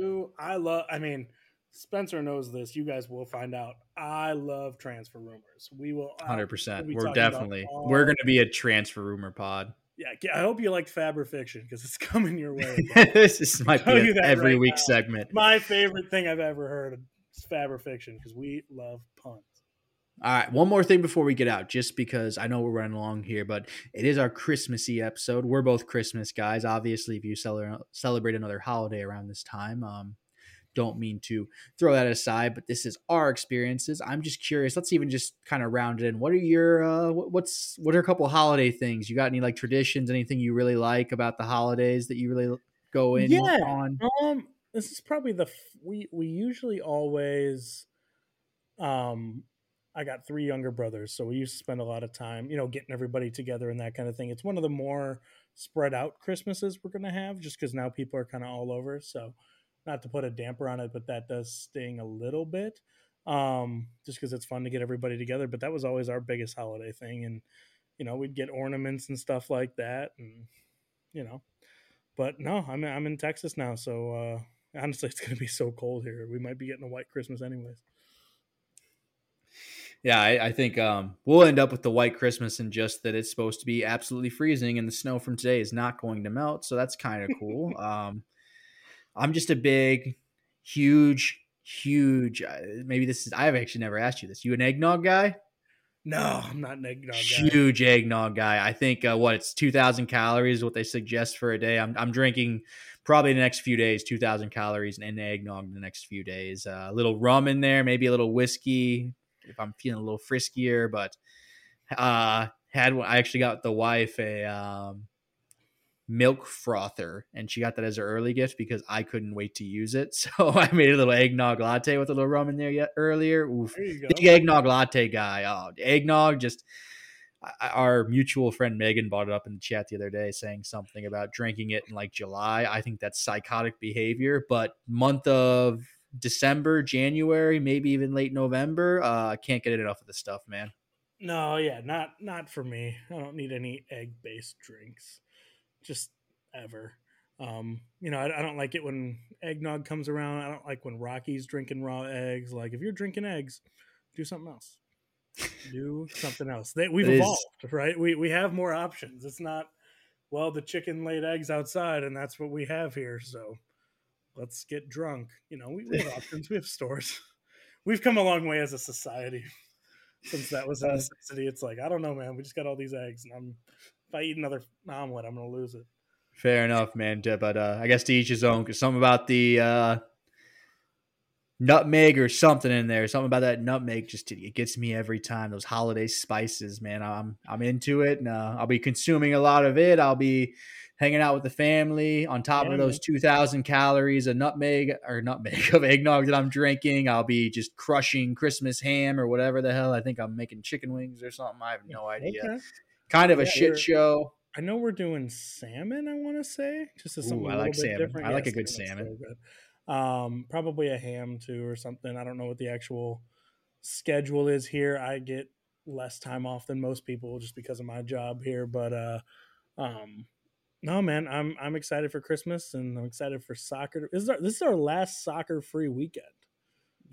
Spencer knows this. You guys will find out. I love transfer rumors. We will 100%. We're going to be a transfer rumor pod. Yeah, I hope you like Fab or Fiction because it's coming your way. This might be an every week segment. My favorite thing I've ever heard is Fab or Fiction because we love puns. All right, one more thing before we get out, just because I know we're running along here, but it is our Christmassy episode. We're both Christmas guys. Obviously, if you celebrate another holiday around this time, don't mean to throw that aside, but this is our experiences. I'm just curious. Let's even just kind of round it in. What are your what are a couple of holiday things you got? Any traditions? Anything you really like about the holidays that you really go in on? This is probably we usually always. I got three younger brothers, so we used to spend a lot of time, getting everybody together and that kind of thing. It's one of the more spread out Christmases we're gonna have, just because now people are kind of all over, so. Not to put a damper on it, but that does sting a little bit just because it's fun to get everybody together. But that was always our biggest holiday thing. And, we'd get ornaments and stuff like that. And, but no, I'm in Texas now. So honestly, it's going to be so cold here. We might be getting a white Christmas anyways. Yeah, I think we'll end up with the white Christmas and just that it's supposed to be absolutely freezing and the snow from today is not going to melt. So that's kind of cool. I'm just a big, huge. Maybe this is. I've actually never asked you this. You an eggnog guy? No, I'm not an eggnog guy. Huge eggnog guy. I think it's 2,000 calories. What they suggest for a day. I'm drinking probably the next few days 2,000 calories and eggnog the next few days. A little rum in there, maybe a little whiskey if I'm feeling a little friskier. But had one. I actually got the wife a milk frother, and she got that as an early gift because I couldn't wait to use it. So I made a little eggnog latte with a little rum in there earlier. Oof. There you go. Big eggnog latte guy. Oh, eggnog just... Our mutual friend Megan brought it up in the chat the other day, saying something about drinking it in like July. I think that's psychotic behavior, but month of December, January, maybe even late November, can't get enough of this stuff, man. No, yeah, not for me. I don't need any egg-based drinks, just ever. I don't like it when eggnog comes around. I don't like when Rocky's drinking raw eggs. Like, if you're drinking eggs, do something else. Do something else. We've evolved, right? We have more options. It's not, well, the chicken laid eggs outside, and that's what we have here. So let's get drunk. We have options. We have stores. We've come a long way as a society since that was a necessity. It's like, I don't know, man. We just got all these eggs, and if I eat another omelet, I'm going to lose it. Fair enough, man. But I guess to each his own, because something about the nutmeg or something in there, something about that nutmeg, just it gets me every time. Those holiday spices, man, I'm into it, and I'll be consuming a lot of it. I'll be hanging out with the family on top of those 2,000 calories of nutmeg of eggnog that I'm drinking. I'll be just crushing Christmas ham or whatever the hell. I think I'm making chicken wings or something. I have no idea. Okay. Kind of a shit show. I know we're doing salmon. I want to say just as something. Ooh, I like salmon. Different. I like a good salmon. Probably a ham too or something. I don't know what the actual schedule is here. I get less time off than most people just because of my job here, but no, man, I'm excited for Christmas, and I'm excited for soccer. This is our last soccer free weekend.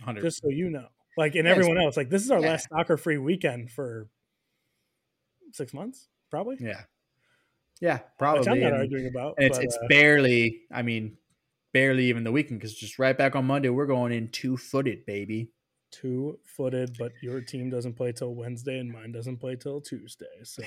100%. Just so you know, everyone else, like, this is our last soccer free weekend for 6 months, probably. Yeah, probably. Which I'm not arguing about. And it's barely. I mean. Barely even the weekend, because just right back on Monday, we're going in two-footed, baby. Two-footed, but your team doesn't play till Wednesday, and mine doesn't play till Tuesday. So,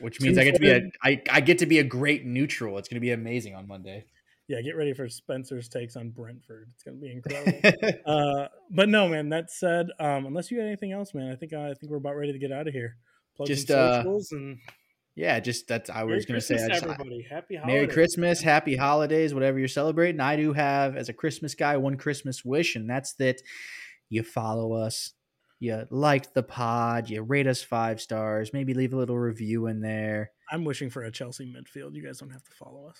which means I get to be a great neutral. It's going to be amazing on Monday. Yeah, get ready for Spencer's takes on Brentford. It's going to be incredible. But no, man. That said, unless you got anything else, man, I think we're about ready to get out of here. Plug in socials and. Yeah, just that's I was going to say. Everybody. Happy holidays. Merry Christmas, happy holidays, whatever you're celebrating. I do have, as a Christmas guy, one Christmas wish, and that's that you follow us, you like the pod, you rate us 5 stars, maybe leave a little review in there. I'm wishing for a Chelsea midfield. You guys don't have to follow us.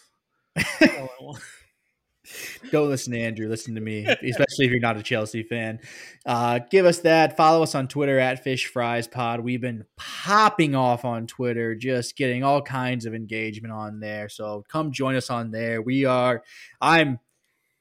That's all I want. Don't listen to Andrew. Listen to me, especially if you're not a Chelsea fan. Give us that. Follow us on Twitter @FishFriesPod. We've been popping off on Twitter, just getting all kinds of engagement on there. So come join us on there.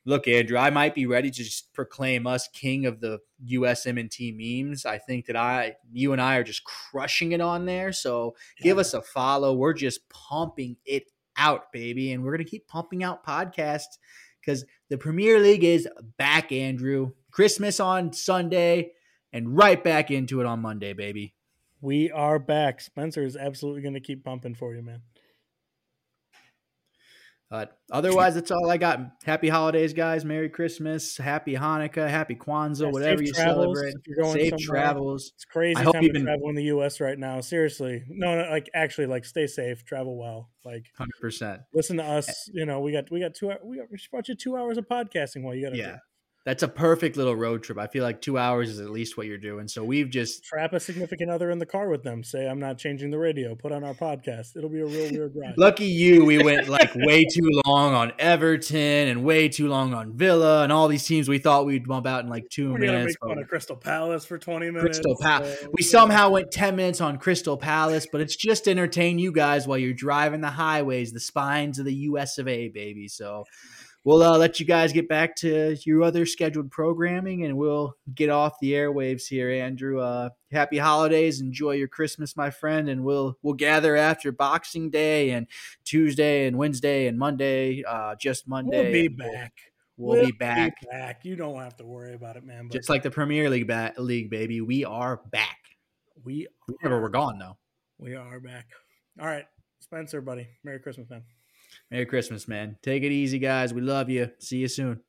Look, Andrew, I might be ready to just proclaim us king of the USMNT memes. I think that you and I are just crushing it on there. So give us a follow. We're just pumping it out, baby. And we're going to keep pumping out podcasts, because the Premier League is back, Andrew. Christmas on Sunday, and right back into it on Monday, baby. We are back. Spencer is absolutely going to keep pumping for you, man. But otherwise, that's all I got. Happy holidays, guys. Merry Christmas. Happy Hanukkah. Happy Kwanzaa. Whatever you celebrate. Safe travels. It's crazy time to travel in the U.S. right now. Seriously. No, actually, stay safe. Travel well. 100%. Listen to us. We got 2 hours. We should watch 2 hours of podcasting while you got to do. That's a perfect little road trip. I feel like 2 hours is at least what you're doing. So we've just trap a significant other in the car with them. Say, I'm not changing the radio. Put on our podcast. It'll be a real weird ride. Lucky you. We went way too long on Everton and way too long on Villa and all these teams we thought we'd bump out in 2 minutes. We went on Crystal Palace for 20 minutes. We somehow went 10 minutes on Crystal Palace, but it's just to entertain you guys while you're driving the highways, the spines of the U.S. of A., baby. So we'll let you guys get back to your other scheduled programming, and we'll get off the airwaves here, Andrew. Happy holidays. Enjoy your Christmas, my friend, and we'll gather after Boxing Day and Tuesday and Wednesday and Monday, just Monday. We'll be back. We'll be back. You don't have to worry about it, man. Just like the Premier League, league, baby, we are back. Remember, we're gone, though. We are back. All right, Spencer, buddy. Merry Christmas, man. Merry Christmas, man. Take it easy, guys. We love you. See you soon.